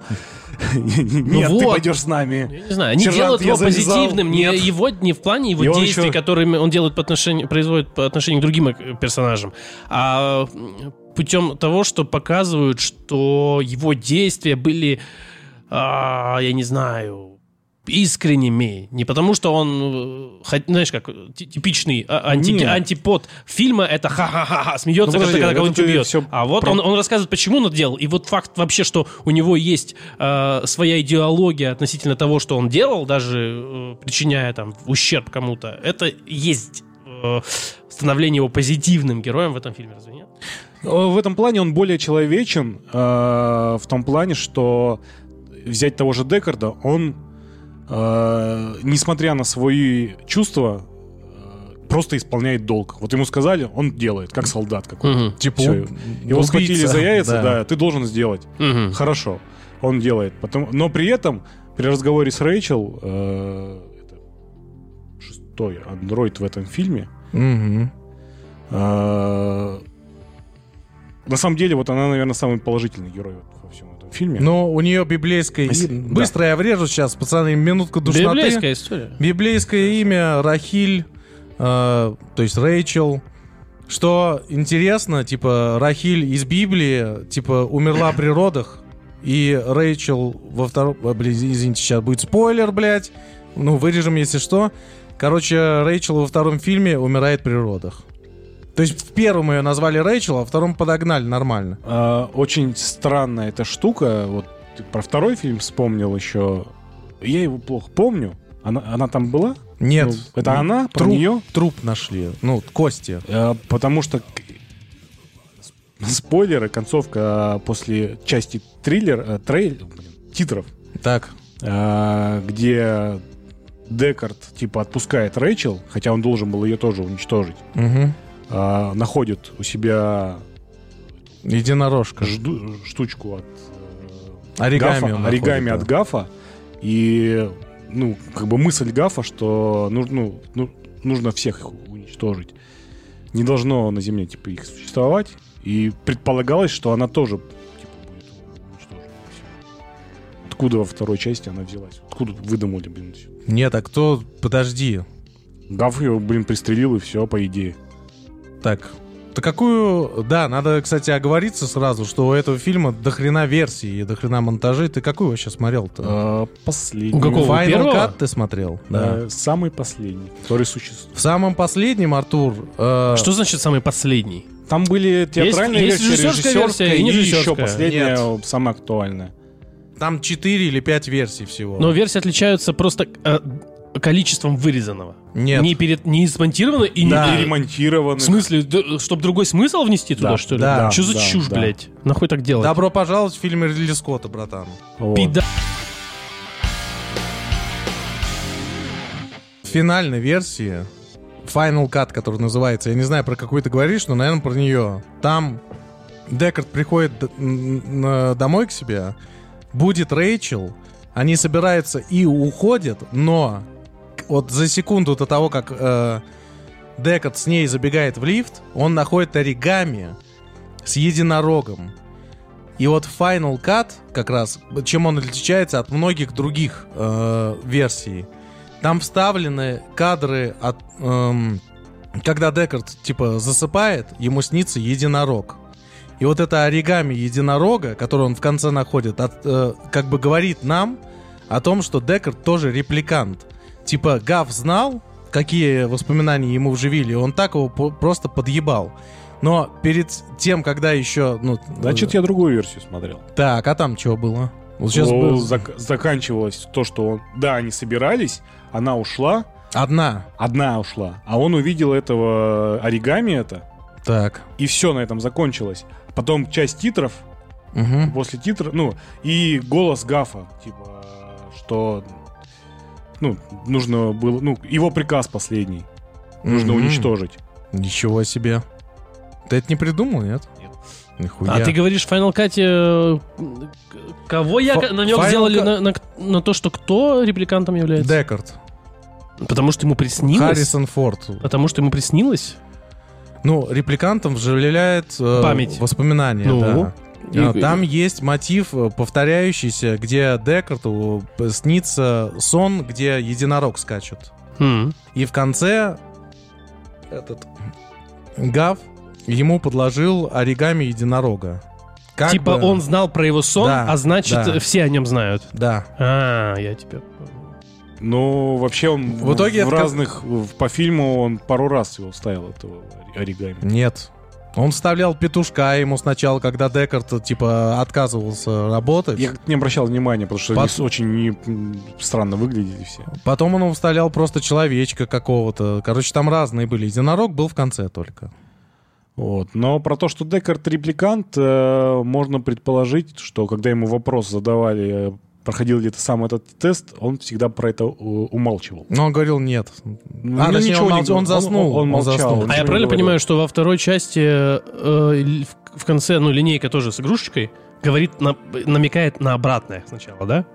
Нет, ну вот. Ты пойдешь с нами. Я не знаю, они Сержант, делают его завязал. Позитивным, не, его, не в плане его и действий, он еще... которые он делает по отношению, производит по отношению к другим персонажам, а путем того, что показывают, что его действия были, а, я не знаю, искренними. Не потому, что он, знаешь, как типичный анти- антипод фильма, это ха-ха-ха, смеется, ну, подожди, когда кого-нибудь убьет. А вот про... он, он рассказывает, почему он это делал. И вот факт вообще, что у него есть э, своя идеология относительно того, что он делал, даже э, причиняя там ущерб кому-то, это есть э, становление его позитивным героем в этом фильме, разве нет? В этом плане он более человечен, э, в том плане, что взять того же Деккарда, он Э, несмотря на свои чувства, э, просто исполняет долг. Вот ему сказали, он делает, как солдат какой-то. Угу. Типа, он, его убийца. Схватили за яйца, да. да, ты должен сделать. Угу. Хорошо, он делает. Потом, но при этом, при разговоре с Рэйчел, э, это шестой андроид в этом фильме, угу. На самом деле, вот она, наверное, самый положительный герой во всем этом фильме. Но у нее библейское имя. Да. Быстро я врежу сейчас, пацаны, минутку душноты. Библейская история. Библейское имя Рахиль, э, то есть Рэйчел. Что интересно, типа, Рахиль из Библии, типа, умерла при родах, и Рэйчел во втором... Извините, сейчас будет спойлер, блядь. Ну, вырежем, если что. Короче, Рэйчел во втором фильме умирает при родах. То есть в первом ее назвали Рэйчел, а во втором подогнали нормально. А, очень странная эта штука. Вот ты про второй фильм вспомнил еще. Я его плохо помню. Она, она там была? Нет. Ну, это ну, она? Про труп, нее? Труп нашли. Ну, кости. А, потому что... Спойлеры, концовка после части триллер, трейлер, титров. Так. А, где... Декард, типа, отпускает Рэйчел, хотя он должен был ее тоже уничтожить. Угу. А, находит у себя... Единорожка. Жду, штучку от... Оригами Гафа, оригами находит, от да. Гафа. И, ну, как бы мысль Гафа, что нужно, ну, нужно всех их уничтожить. Не должно на Земле, типа, их существовать. И предполагалось, что она тоже, типа, будет уничтожена. Откуда во второй части она взялась? Откуда выдумали, блин, все? Нет, а кто... Подожди. Гаф его, блин, пристрелил, и все, по идее. Так. Да какую... Да, надо, кстати, оговориться сразу, что у этого фильма дохрена версии и дохрена монтажей. Ты какую вообще смотрел-то? А, последний. У какого? Final первого? Cut ты смотрел? Да. Да. Самый последний, который существует. В самом последнем, Артур... Э... Что значит самый последний? Там были театральные есть, версии, есть режиссерская, режиссерская версия, и, и еще последняя, нет, самая актуальная. Там четыре или пять версий всего. Но версии отличаются просто э, количеством вырезанного. Нет. Не, перед, не смонтировано и да. не перемонтировано. В смысле, д- чтобы другой смысл внести туда, да, что ли? Да, да, что за да, чушь, да. блядь? Нахуй так делать? Добро пожаловать в фильм Ридли Скотта, братан. Вот. Пида... В финальной версии, Final Cut, который называется, я не знаю, про какую ты говоришь, но, наверное, про нее. Там Декард приходит д- н- н- домой к себе... Будет Рэйчел, они собираются и уходят, но вот за секунду до того, как э, Декард с ней забегает в лифт, он находит оригами с единорогом. И вот Final Cut, как раз, чем он отличается от многих других э, версий, там вставлены кадры, от, э, когда Декард типа засыпает, ему снится единорог. И вот это оригами единорога, который он в конце находит, от, э, как бы говорит нам о том, что Декард тоже репликант. Типа Гав знал, какие воспоминания ему вживили, и он так его по- просто подъебал. Но перед тем, когда еще... Ну, значит, э, я другую версию смотрел. Так, а там чего было? Вот сейчас О, был... зак- заканчивалось то, что он... Да, они собирались, она ушла. Одна. Одна ушла. А он увидел этого оригами это. Так. И все на этом закончилось. Потом часть титров, угу. после титров, ну, и голос Гафа, типа, что, ну, нужно было, ну, его приказ последний, нужно угу. уничтожить. Ничего себе. Ты это не придумал, нет? Нет. Нихуя. А ты говоришь в Final Cut, кого я Ф- намек Final сделали Cut... на, на, на то, что кто репликантом является? Декард. Потому что ему приснилось? Харрисон Форд. Потому что ему приснилось? Ну, репликантом вживляет э, память, воспоминания. Ну, да. и, Там и... есть мотив повторяющийся, где Декарту снится сон, где единорог скачет. Хм. И в конце этот Гав ему подложил оригами единорога. Как типа бы... он знал про его сон, да, а значит да. все о нем знают. Да. А, я тебя... Ну, вообще он в, в итоге в разных... Как... По фильму он пару раз его вставил, этого оригами. Нет. Он вставлял петушка ему сначала, когда Декард, типа, отказывался работать. Я не обращал внимания, потому что По... они очень не... странно выглядели все. Потом он вставлял просто человечка какого-то. Короче, там разные были. Единорог был в конце только. Вот. Но про то, что Декард репликант, э, можно предположить, что когда ему вопрос задавали... проходил ли ты сам этот тест, он всегда про это умалчивал. Но он говорил нет. Ну, а, точнее, он, мол... он заснул. Он, он, он заснул. Он а я правильно понимаю, что во второй части э, в конце, ну, линейка тоже с игрушечкой, говорит, на, намекает на обратное сначала, да?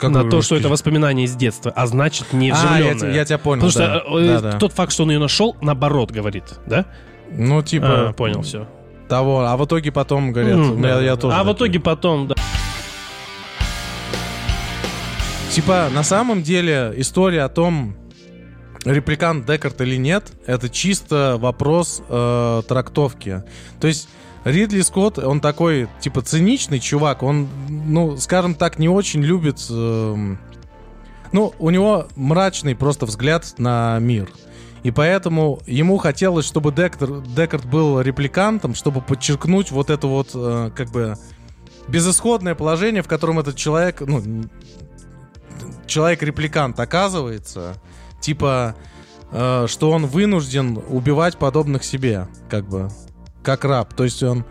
На то, что это воспоминание из детства, а значит, не вживленное. А, я, я тебя понял, Потому да. что да, э, да. тот факт, что он ее нашел, наоборот говорит, да? Ну, типа... А, понял, все. Того. А в итоге потом, говорят, mm, да, я, я тоже... А таким. В итоге потом, да. Типа, на самом деле, история о том, репликант Декарт или нет, это чисто вопрос э, трактовки. То есть... Ридли Скотт, он такой, типа, циничный чувак, он, ну, скажем так, не очень любит... Э, ну, у него мрачный просто взгляд на мир. И поэтому ему хотелось, чтобы Декарт был репликантом, чтобы подчеркнуть вот это вот, э, как бы, безысходное положение, в котором этот человек, ну, человек-репликант оказывается, типа, э, что он вынужден убивать подобных себе, как бы... как раб, то есть он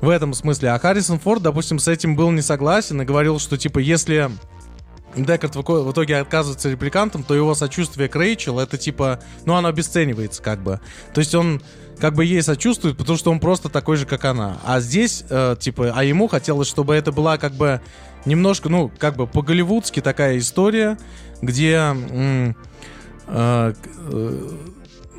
в этом смысле. А Харрисон Форд, допустим, с этим был не согласен и говорил, что, типа, если Декарт в итоге оказывается репликантом, то его сочувствие к Рэйчел, это, типа, ну, оно обесценивается, как бы. То есть он, как бы, ей сочувствует, потому что он просто такой же, как она. А здесь, э, типа, а ему хотелось, чтобы это была, как бы, немножко, ну, как бы, по-голливудски такая история, где... М- э- э-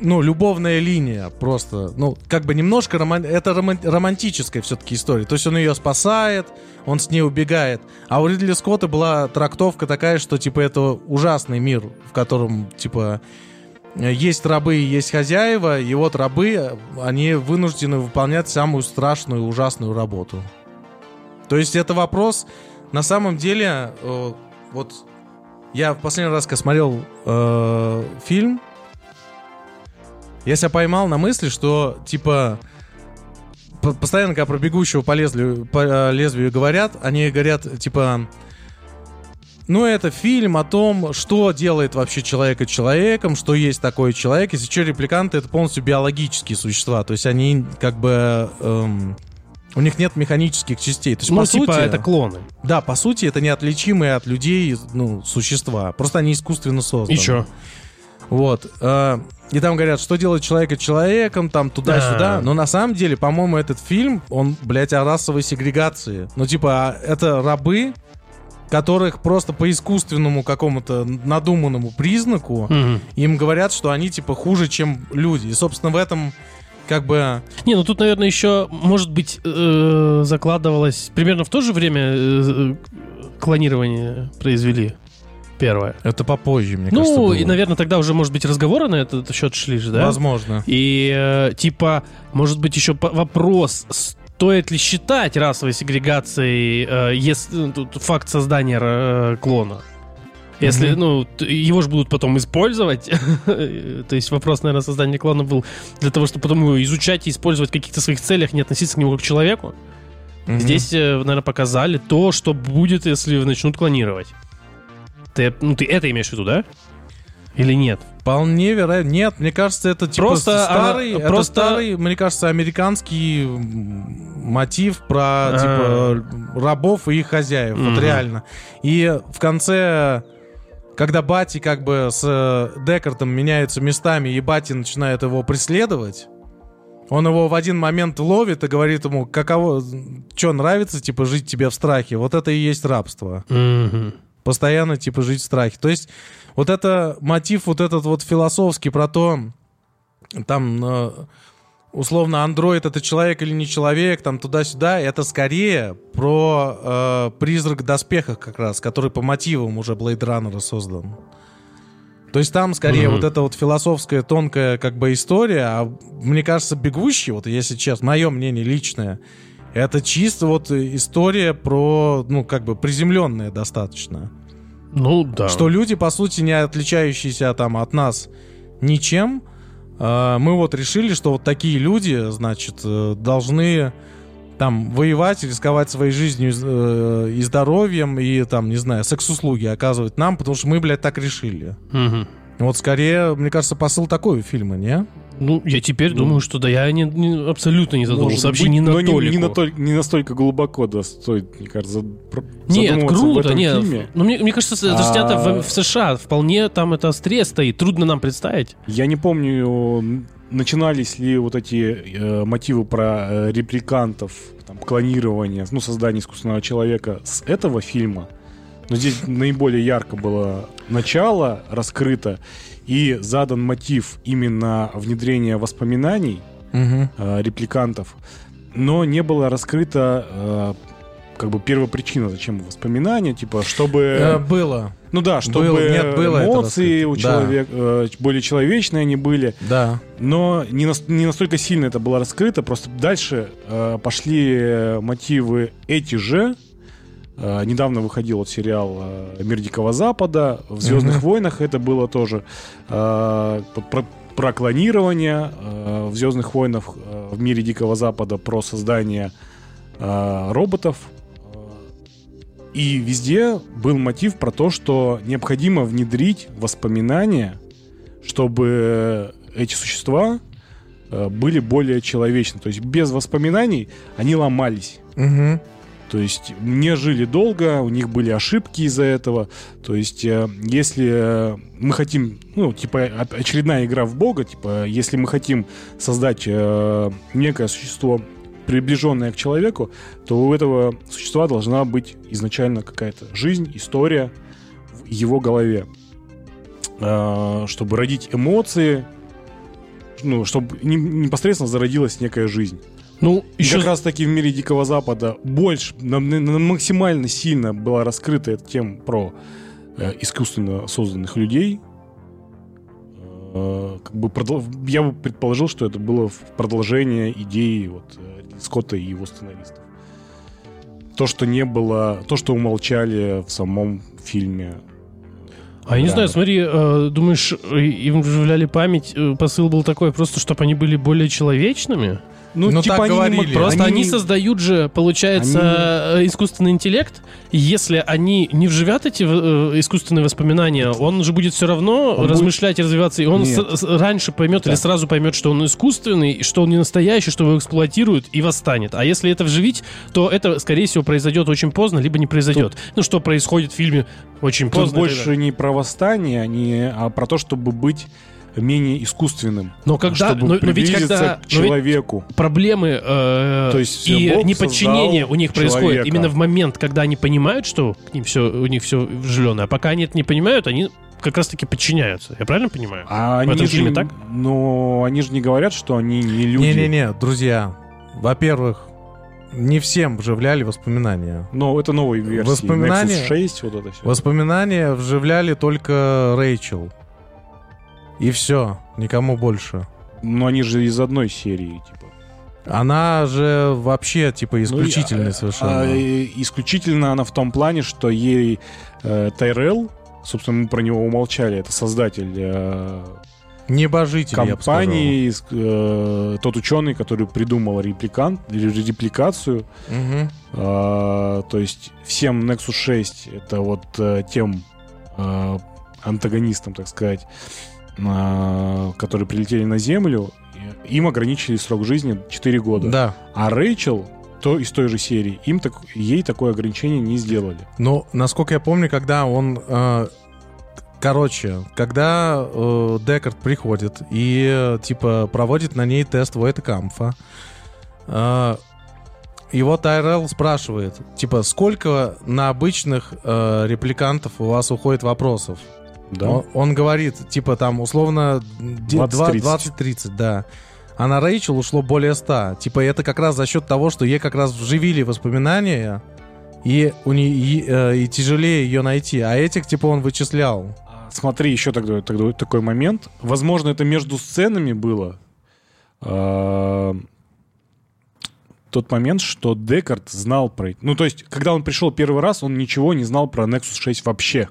Ну, любовная линия просто. Ну, как бы немножко... Роман... Это рома... романтическая все-таки история. То есть он ее спасает, он с ней убегает. А у Ридли Скотта была трактовка такая, что, типа, это ужасный мир, в котором, типа, есть рабы и есть хозяева, и вот рабы, они вынуждены выполнять самую страшную и ужасную работу. То есть это вопрос... На самом деле, э, вот... Я в последний раз, когда смотрел э, фильм... Я себя поймал на мысли, что, типа, постоянно, когда про бегущего по лезвию, по лезвию говорят, они говорят, типа, ну, это фильм о том, что делает вообще человека человеком, что есть такой человек. Если что, репликанты — это полностью биологические существа. То есть они, как бы, эм, у них нет механических частей. То есть, ну, по типа, сути, это клоны. Да, по сути, это неотличимые от людей, ну, существа. Просто они искусственно созданы. И чё? Вот. Э, и там говорят, что делает человека человеком, там, туда-сюда. Да. Но на самом деле, по-моему, этот фильм, он, блядь, о расовой сегрегации. Ну, типа, это рабы, которых просто по искусственному какому-то надуманному признаку mm-hmm. им говорят, что они, типа, хуже, чем люди. И, собственно, в этом... как бы... Не, ну тут, наверное, еще, может быть, э, закладывалось... Примерно в то же время э, клонирование произвели. Первое. Это попозже, мне ну, кажется, было. Ну, и, наверное, тогда уже, может быть, разговоры на этот счет шли же, да? Возможно. И, э, типа, может быть, еще по- вопрос, стоит ли считать расовой сегрегацией э, если, тут факт создания э, клона? Если, mm-hmm. ну, его же будут потом использовать. То есть вопрос, наверное, создания клона был для того, чтобы потом его изучать и использовать в каких-то своих целях, не относиться к нему как к человеку. Mm-hmm. Здесь, наверное, показали то, что будет, если начнут клонировать. Ты, ну, ты это имеешь в виду, да? Или нет? Вполне вероятно. Нет, мне кажется, это типа просто старый, а, это просто... старый, мне кажется, американский мотив про а... типа рабов и их хозяев. Mm-hmm. Вот реально. И в конце, когда Бати как бы с Декартом меняются местами, и Бати начинает его преследовать, он его в один момент ловит и говорит ему, каково, что нравится, типа, жить тебе в страхе. Вот это и есть рабство. Mm-hmm. Постоянно, типа, жить в страхе. То есть вот это мотив, вот этот вот философский про то, там, условно, андроид — это человек или не человек, там, туда-сюда, это скорее про э, «Призрак в доспехах» как раз, который по мотивам уже Blade Runner создан. То есть там скорее mm-hmm. вот эта вот философская тонкая, как бы, история, а мне кажется, «Бегущий», вот если честно, мое мнение личное, это чисто вот история про, ну, как бы, приземленная достаточно. Ну, да. Что люди, по сути, не отличающиеся там от нас ничем, э, мы вот решили, что вот такие люди, значит, э, должны там воевать, рисковать своей жизнью э, и здоровьем, и там, не знаю, секс-услуги оказывать нам, потому что мы, блядь, так решили. Угу. Вот скорее, мне кажется, посыл такой у фильма, не? Ну, я теперь ну, думаю, что да, я не, не, абсолютно не задумывался, вообще быть, не на толику. Не, не, на толь, не настолько глубоко, да, стоит, мне кажется, задумываться нет, круто, в этом нет, фильме. Ну, мне, мне кажется, это а... снято в, в США, вполне там это острее стоит, трудно нам представить. Я не помню, начинались ли вот эти э, мотивы про э, репликантов, там, клонирование, ну, создание искусственного человека с этого фильма. Но здесь наиболее ярко было начало раскрыто и задан мотив именно внедрения воспоминаний угу. э, репликантов. Но не было раскрыто э, как бы первопричина, зачем воспоминания, типа, чтобы... Э, было. Ну да, чтобы было, нет, было эмоции у человека, да. э, более человечные они были. Да. Но не, на, не настолько сильно это было раскрыто, просто дальше э, пошли мотивы эти же. Э, недавно выходил вот сериал э, «Мир Дикого Запада», в «Звездных угу. войнах» это было тоже... Э, про, про клонирование э, в «Звездных войнах», э, в «Мире Дикого Запада» про создание э, роботов. И везде был мотив про то, что необходимо внедрить воспоминания, чтобы эти существа э, были более человечны. То есть без воспоминаний они ломались. Угу. То есть не жили долго, у них были ошибки из-за этого. То есть э, если э, мы хотим, ну, типа очередная игра в Бога, типа если мы хотим создать э, некое существо, приближенное к человеку, то у этого существа должна быть изначально какая-то жизнь, история в его голове, э, чтобы родить эмоции, ну, чтобы непосредственно зародилась некая жизнь. Ну, еще... Как раз таки в «Мире Дикого Запада» больше, максимально сильно была раскрыта эта тема про э, искусственно созданных людей. Э, как бы продол... Я бы предположил, что это было в продолжение идеи вот, Ридли Скотта и его сценаристов. То, что не было, то, что умолчали в самом фильме. А да. Я не знаю, смотри, э, думаешь, им вживляли память, посыл был такой, просто чтобы они были более человечными? Ну, ну типа так они говорили. Просто они... они создают же, получается, они... искусственный интеллект. Если они не вживят эти э, искусственные воспоминания, он же будет все равно он размышлять, будет... развиваться. И он с- раньше поймет да. или сразу поймет, что он искусственный, что он не настоящий, что его эксплуатируют, и восстанет. А если это вживить, то это, скорее всего, произойдет очень поздно, либо не произойдет. Тут... Ну, что происходит в фильме очень поздно. Тут больше тогда. Не про восстание, а, не... а про то, чтобы быть... менее искусственным, но когда, чтобы но, приблизиться но ведь когда, к человеку. Но ведь проблемы э, то есть, и Бог неподчинение у них человека. Происходит именно в момент, когда они понимают, что к ним все, у них все вживлено. А пока они это не понимают, они как раз-таки подчиняются. Я правильно понимаю? А в этом фильме так? Но они же не говорят, что они не люди. Не-не-не, друзья, во-первых, не всем вживляли воспоминания. Но это новые версии. Воспоминания, Nexus шесть, вот это все. Воспоминания вживляли только Рэйчел. И все, никому больше. Но они же из одной серии, типа. Она же вообще, типа, исключительная ну, совершенно. А, а, исключительно она в том плане, что ей э, Тайрелл, собственно, мы про него умолчали, это создатель э, небожитель, компании, я бы сказал. Э, тот ученый, который придумал репликант, репликацию. Угу. Э, то есть всем Nexus шесть это вот э, тем э, антагонистам, так сказать, которые прилетели на Землю, им ограничили срок жизни четыре года. Да. А Рэйчел, то из той же серии, им так, ей такое ограничение не сделали. Но, насколько я помню, когда он... Э, короче, когда э, Декард приходит и, э, типа, проводит на ней тест Войта Камфа, э, его Тайрелл спрашивает, типа, сколько на обычных э, репликантов у вас уходит вопросов? Да. Он, он говорит, типа, там, условно, двадцать-тридцать, да. А на Рэйчел ушло более ста. Типа, это как раз за счет того, что ей как раз вживили воспоминания, и, у не, и, э, и тяжелее ее найти. А этих, типа, он вычислял. Смотри, еще тогда, тогда, такой момент. Возможно, это между сценами было. Тот момент, что Декард знал про... Ну, то есть, когда он пришел первый раз, он ничего не знал про Nexus шесть вообще.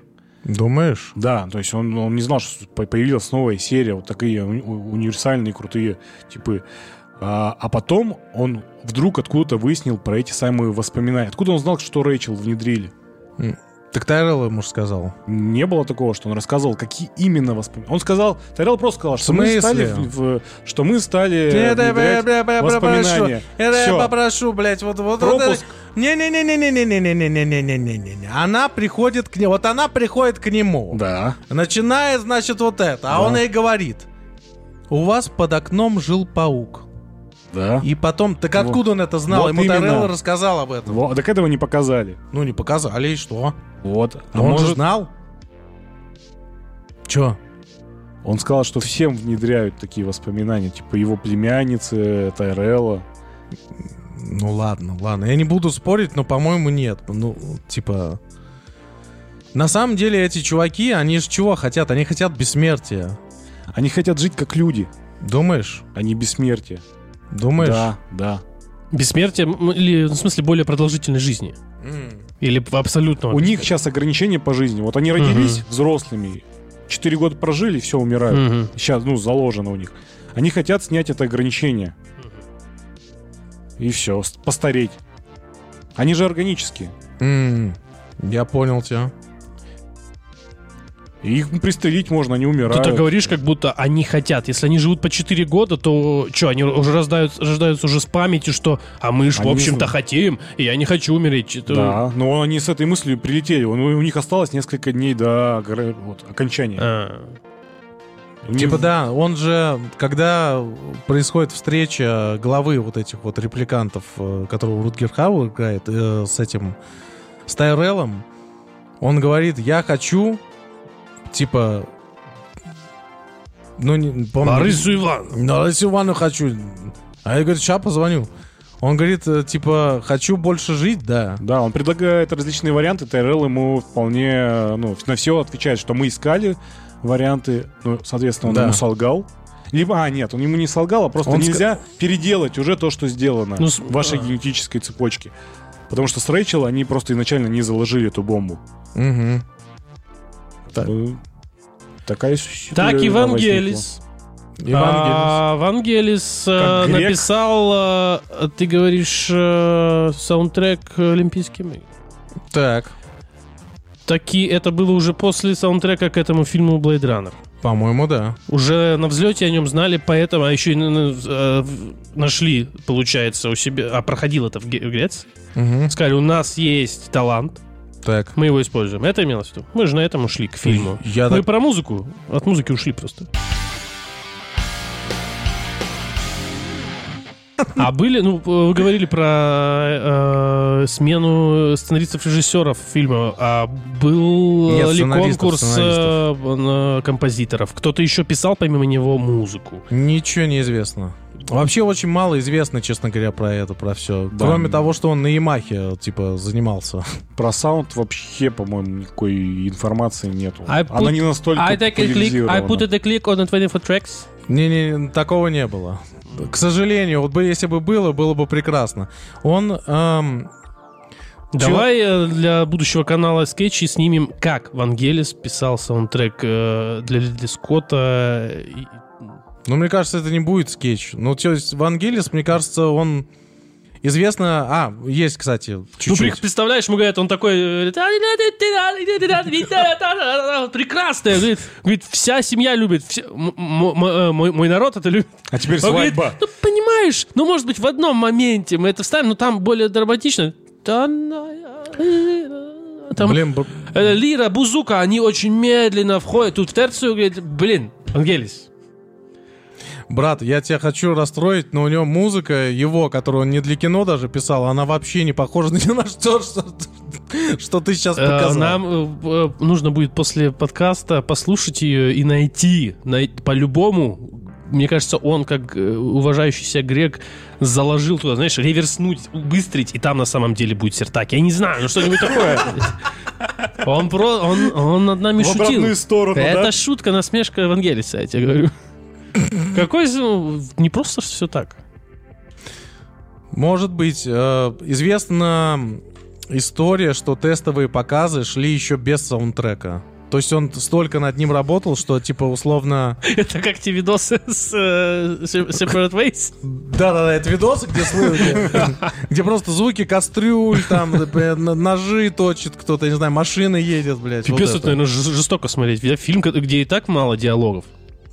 Думаешь? Да, то есть он, он не знал, что появилась новая серия, вот такие универсальные крутые типы. А, а потом он вдруг откуда-то выяснил про эти самые воспоминания. Откуда он знал, что Рэйчел внедрили? Так Тайрелл ему же сказал. Не было такого, что он рассказывал, какие именно воспоминания. Он сказал, Тайрелл просто сказал, что мы стали... В, в, что мы стали... Воспоминания. Это я попрошу, блядь, вот... вот пропуск. Не-не-не-не-не-не-не-не-не-не-не-не-не-не. Она приходит к нему. Вот она приходит к нему. Да. Начинает, значит, вот это. А да. он ей говорит: у вас под окном жил паук. Да. И потом, так откуда вот. Он это знал? Вот ему Тайрелл рассказал об этом. Вот. Так этого не показали. Ну, не показали, и что? Вот. А, а он может... же знал? Че? Он сказал, что всем внедряют такие воспоминания, типа его племянницы, Тайрелла. Ну ладно, ладно. Я не буду спорить, но, по-моему, нет. Ну, типа... На самом деле эти чуваки, они же чего хотят? Они хотят бессмертия. Они хотят жить как люди. Думаешь? Они бессмертия. Думаешь? Да, да. Бессмертие, или, в смысле, более продолжительной жизни. Mm. Или абсолютно. У них сейчас ограничения по жизни. Вот они родились mm-hmm. взрослыми, четыре года прожили, все, умирают. Mm-hmm. Сейчас, ну, заложено у них. Они хотят снять это ограничение. Mm-hmm. И все, постареть. Они же органические. Mm-hmm. Я понял тебя. Их пристрелить можно, они умирают. Ты так говоришь, как будто они хотят. Если они живут по четыре года, то что, они уже рождаются, рождаются уже с памятью, что «а мы ж, они в общем-то, не... хотим, и я не хочу умереть». Это... Да, но они с этой мыслью прилетели. У них осталось несколько дней до вот, окончания. А... Они... Типа да, он же, когда происходит встреча главы вот этих вот репликантов, которого Рутгер Хауэр играет, э, с этим, с Тайреллом, он говорит «я хочу...» Типа, ну, не помню. Борису Ивану. Борису Ивану хочу. А я говорю, ща позвоню. Он говорит, типа, хочу больше жить, да. Да, он предлагает различные варианты. Тайрелл ему вполне, ну, на все отвечает, что мы искали варианты. Ну, соответственно, он да. ему солгал. Либо, а, нет, он ему не солгал, а просто он нельзя ск... переделать уже то, что сделано ну, в вашей а... генетической цепочке. Потому что с Рэйчел они просто изначально не заложили эту бомбу. Угу. Так. Такая так, Вангелис. А, Вангелис а, написал, а, ты говоришь, а, саундтрек Олимпийским играм. Так. Таки это было уже после саундтрека к этому фильму Blade Runner. По-моему, да. Уже на взлете о нем знали, поэтому, а еще и а, нашли, получается, у себя. А проходил это в Греции. Угу. Сказали, у нас есть талант. Так. Мы его используем. Это имелось в виду. Мы же на этом ушли к фильму. Я Мы так... про музыку. От музыки ушли просто. А были, ну, вы говорили про э, смену сценаристов-режиссеров фильма. А был Нет, ли конкурс э, композиторов? Кто-то еще писал помимо него музыку? Ничего не известно. Вообще очень мало известно, честно говоря, про это, про все. Да. Кроме того, что он на Ямахе, типа, занимался. Про саунд вообще, по-моему, никакой информации нету. Put... Она не настолько популяризирована. I put the click on twenty-four tracks. Не-не, такого не было. К сожалению, вот бы, если бы было, было бы прекрасно. Он... Эм... Давай Чего? Для будущего канала скетчи снимем, как Вангелис писал саундтрек э, для Ридли Скотта. Ну, мне кажется, это не будет скетч. Ну, то есть Вангелис, мне кажется, он... Известно... А, есть, кстати, чуть-чуть. Ну, представляешь, ему говорят, он такой... Прекрасная. Говорит, говорит, вся семья любит. Вся... М- м- м- мой народ это любит. А теперь свадьба. Говорит, ну, понимаешь, ну, может быть, в одном моменте мы это вставим, но там более драматично. Там... Блин, б... Лира, бузука, они очень медленно входят. Тут в терцию, говорит, блин, Вангелис. Брат, я тебя хочу расстроить, но у него музыка, его, которую он не для кино даже писал, она вообще не похожа ни на что, что, что ты сейчас показал. Нам нужно будет после подкаста послушать ее и найти, най- по-любому. Мне кажется, он, как уважающийся грек, заложил туда, знаешь, реверснуть, убыстрить, и там на самом деле будет сертак. Я не знаю, ну что-нибудь такое. Он про, он, он над нами шутил. В обратную сторону, да? Это шутка, насмешка Вангелиса, я тебе говорю. Какой... Не просто все так. Может быть. Известна история, что тестовые показы шли еще без саундтрека. То есть он столько над ним работал, что типа условно... Это как те видосы с Separate Ways? Да-да-да, это видосы, где слышали, где просто звуки кастрюль, там ножи точит кто-то, не знаю, машины едет, блядь. Пипец, это, наверное, жестоко смотреть. Фильм, где и так мало диалогов.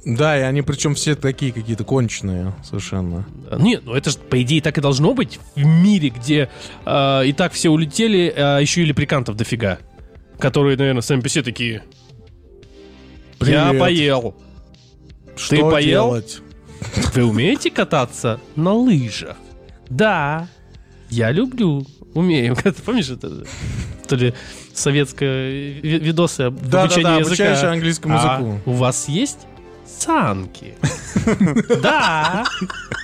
Да, и они причем все такие какие-то конченые совершенно. Нет, ну это же, по идее, так и должно быть в мире, где э, и так все улетели, а еще и лепрекантов дофига, которые, наверное, с эн пи си такие: «Я поел». Что ты поел? Делать? Вы умеете кататься на лыжах? Да, я люблю. Умеем. Помнишь, это то ли советское видосы об обучении языка? Да-да-да, обучающие английскому языку. У вас есть санки. Да,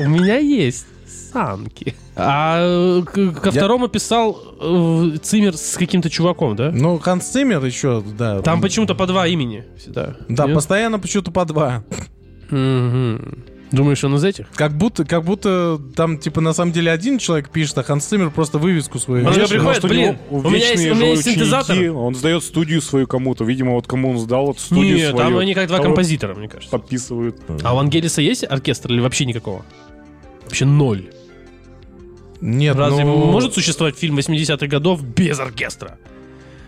у меня есть санки. А ко второму я... писал э, Циммер с каким-то чуваком, да? Ну, Ханс Циммер еще, да. Там он... почему-то по два имени всегда. Да, нет? Постоянно почему-то по два. Mm-hmm. Думаешь, он из этих? Как будто, как будто там, типа, на самом деле один человек пишет, а Ханс Циммер просто вывеску свою. Он приходит, может, блин, у, него у, меня есть, у меня есть синтезатор. Он сдает студию свою кому-то. Видимо, вот кому он сдал, вот студию Нет, свою. Нет, там они как два композитора, мне кажется. Подписывают. А у Вангелиса есть оркестр или вообще никакого? Вообще ноль. Нет, Разве ну... может существовать фильм восьмидесятых годов без оркестра?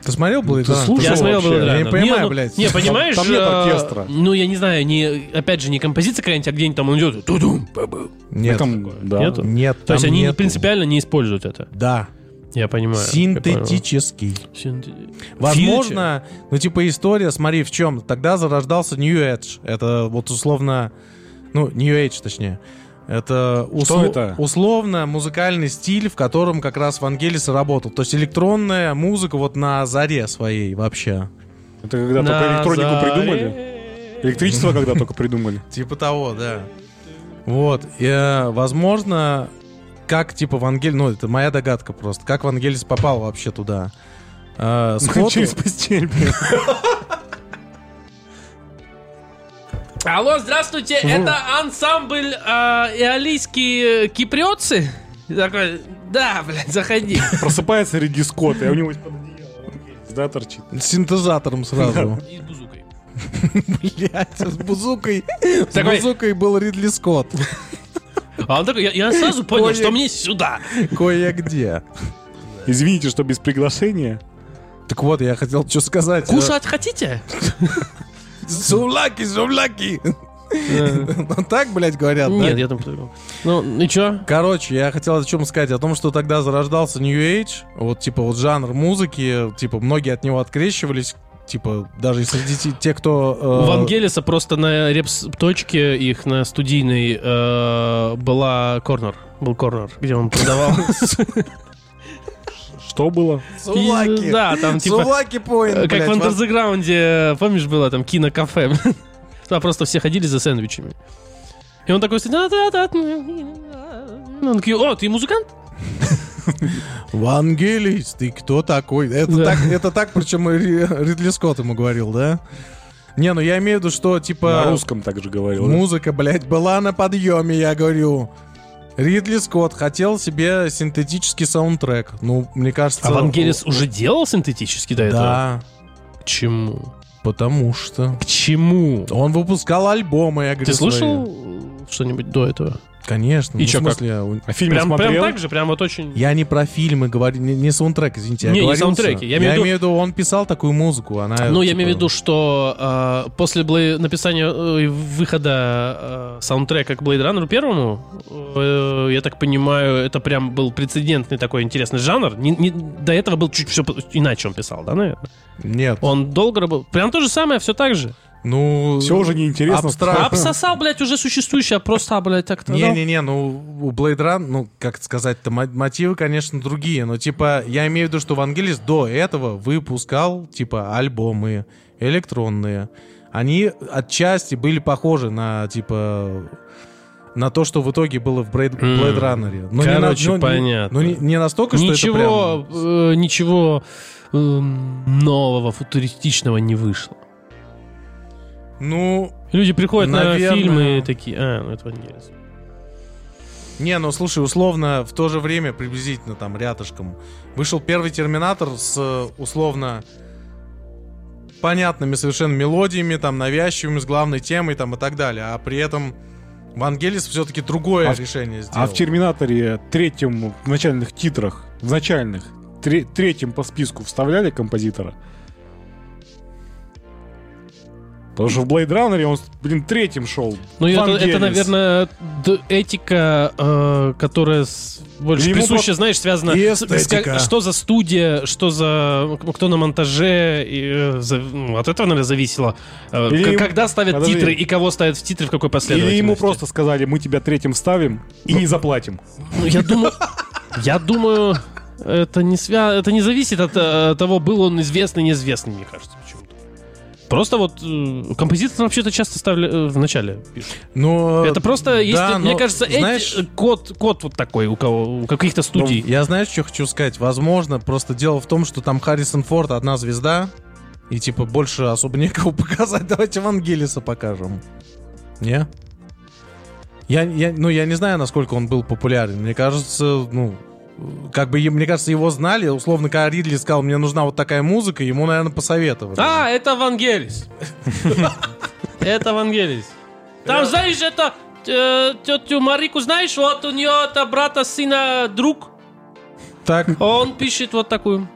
Ты смотрел Blade Runner? Я смотрел Blade Runner. Я не понимаю, не, ну, блядь. Не, понимаешь? Там, там нет оркестра. Ну, я не знаю, не, опять же, не композиция какая-нибудь, а где-нибудь там он идет. Ту-дум, ба-бу. Нет. Там, да. Нету? Нет, там То есть они нету. принципиально не используют это? Да. Я понимаю. Синтетический. Синтет... Возможно, Физича? ну, типа, история, смотри, в чем. Тогда зарождался New Age. Это вот условно... Ну, New Age, точнее. Это, услов... это? условно музыкальный стиль, в котором как раз Вангелис и работал. То есть электронная музыка вот на заре своей вообще. Это когда на только электронику заре... придумали? Электричество когда только придумали? Типа того, да. Вот. Возможно, как типа Вангелис... Ну, это моя догадка просто. Как Вангелис попал вообще туда? Через постель, блин. Алло, здравствуйте, угу. Это ансамбль э, «Иолийские киприотцы». Такой, да, блядь, заходи. Просыпается Ридли Скотт, а у него из-под одеяла, да, торчит. С синтезатором сразу. И с бузукой. Блядь, с бузукой. С бузукой был Ридли Скотт. А он такой, я сразу понял, что мне сюда. Кое-где. Извините, что без приглашения. Так вот, я хотел что сказать. Кушать хотите? Зувлаки, зувлаки. Ну так, блядь, говорят, да? Нет, я там подумал. Ну, и чё? Короче, я хотел о чем сказать. О том, что тогда зарождался New Age. Вот, типа, вот жанр музыки. Типа, многие от него открещивались. Типа, даже среди тех, кто... У Вангелиса просто на репс-точке их, на студийной, была корнер. Был корнер, где он продавал... Что было? Сулаки. Да, там типа... Сулаки поинт, как блядь, в Андерзграунде, помнишь, было там кинокафе? Туда просто все ходили за сэндвичами. И он такой... Он такой, о, ты музыкант? Вангелис, ты кто такой? Это, да. так, это так, причем Ридли Скотт ему говорил, да? Не, ну я имею в виду, что типа... На русском так же говорил. Музыка, блядь, была на подъеме, я говорю... Ридли Скотт хотел себе синтетический саундтрек. Ну, мне кажется... А Вангелис уже делал синтетический до этого? Да. К чему? Потому что... К чему? Он выпускал альбомы, я говорю. Ты слушал свои. Что-нибудь до этого? Конечно. И ну, что, как? Я... А фильм прям, прям так же? Прям вот очень... Я не про фильмы говорю, не, не саундтрек, извините. Я не, не саундтреки. Я, я имею в виду, виду, он писал такую музыку. Она, ну, типа... я имею в виду, что э, после Блэ... написания э, выхода э, саундтрека к Blade Runner первому, э, я так понимаю, это прям был прецедентный такой интересный жанр. Не, не... До этого был чуть все иначе он писал, да, наверное? Нет. Он долго работал. Прям то же самое, все так же. Ну, все уже неинтересно. Абстрактно. Обсосал, блядь, уже существующее, а просто, блядь, так-то. Не-не-не, ну, у Blade Runner, ну, как сказать-то, мотивы, конечно, другие. Но, типа, я имею в виду, что Вангелис до этого выпускал, типа, альбомы электронные. Они отчасти были похожи на, типа... На то, что в итоге было в Blade Runner. Но короче, не на, но, понятно. Но не, не настолько, что ничего, это прям... Э, ничего э, нового, футуристичного не вышло. Ну, люди приходят наверное... на фильмы и такие, а, ну это Вангелис. Не, ну слушай, условно, в то же время, приблизительно там, рядышком, вышел первый «Терминатор» с условно понятными совершенно мелодиями, там, навязчивыми, с главной темой, там, и так далее. А при этом Вангелис все-таки другое а решение в... сделал. А в «Терминаторе» третьем, в начальных титрах, в начальных, тре- третьем по списку вставляли композитора? Потому что в Blade Runner он, блин, третьим шел. Ну, это, это, наверное, этика, э, которая с, больше присуща, по... знаешь, связана с, с как, что за студия, что за кто на монтаже. И, за, ну, от этого, наверное, зависело. Э, к- им... Когда ставят Подожди. титры и кого ставят в титры, в какой последовательности. Или ему просто сказали, мы тебя третьим ставим и не заплатим. Ну, я думаю... Я думаю, это не свя... это не зависит от того, был он известный, неизвестный, мне кажется, почему-то. Просто вот э, композиции вообще-то часто ставили э, в начале. Но, это просто, да, есть, но, мне кажется, знаешь, эти, код, код вот такой у кого, у каких-то студий. Ну, я знаешь, что хочу сказать? Возможно, просто дело в том, что там Харрисон Форд одна звезда, и типа больше особо некого показать. Давайте Вангелиса покажем. Не? Я, я, ну, я не знаю, насколько он был популярен. Мне кажется, ну... Как бы, мне кажется, его знали. Условно, когда Ридли сказал, мне нужна вот такая музыка, ему, наверное, посоветовали. А, это Вангелис. Это Вангелис. Там, знаешь, это тетю Марику, знаешь, вот у нее это брата, сына, друг. Так. Он пишет вот такую.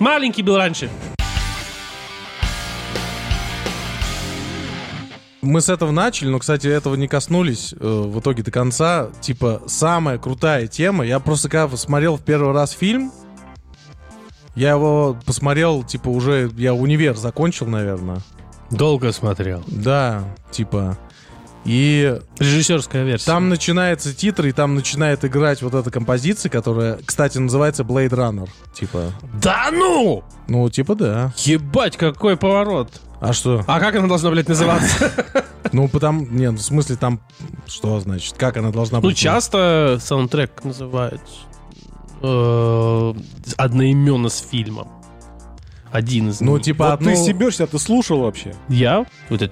Маленький был раньше. Мы с этого начали, но, кстати, этого не коснулись э, в итоге до конца. Типа, самая крутая тема. Я просто когда посмотрел в первый раз фильм, я его посмотрел, типа, уже я универ закончил, наверное. Долго смотрел. Да, типа. И режиссерская версия. Там начинается титр, и там начинает играть вот эта композиция, которая, кстати, называется Blade Runner. Типа. Да ну! Ну, типа, да. Ебать, какой поворот! А что? А как она должна, блядь, называться? Ну, потому... Нет, в смысле там... Что значит? Как она должна быть? Ну, часто саундтрек называют одноименно с фильмом. Один из них. Ну, типа... Ты стебешься, а ты слушал вообще? Я? Да,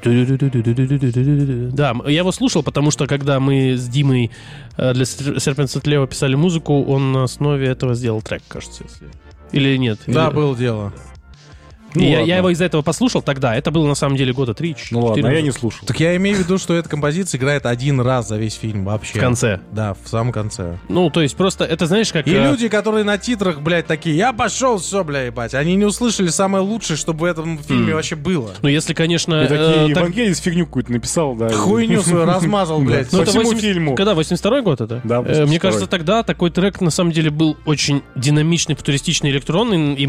я его слушал, потому что, когда мы с Димой для Serpents and Leo писали музыку, он на основе этого сделал трек, кажется, если... Или нет? Да, было дело. Ну, я, я его из-за этого послушал тогда. Это было на самом деле года три, четыре. Ну ладно, а я не слушал. Так я имею в виду, что эта композиция играет один раз за весь фильм вообще. В конце. Да, в самом конце. Ну, то есть просто это, знаешь, как... И э... люди, которые на титрах, блядь, такие, я пошел, все, блядь, ебать. Они не услышали самое лучшее, что в этом фильме mm. вообще было. Ну, если, конечно... И такие, э, так... Евангелис фигню какую-то написал, да. Хуйню свою размазал, блядь, по всему фильму. Когда, восемьдесят второй год это? Да, восемьдесят второй. Мне кажется, тогда такой трек, на самом деле, был очень динамичный, футуристичный, электронный. И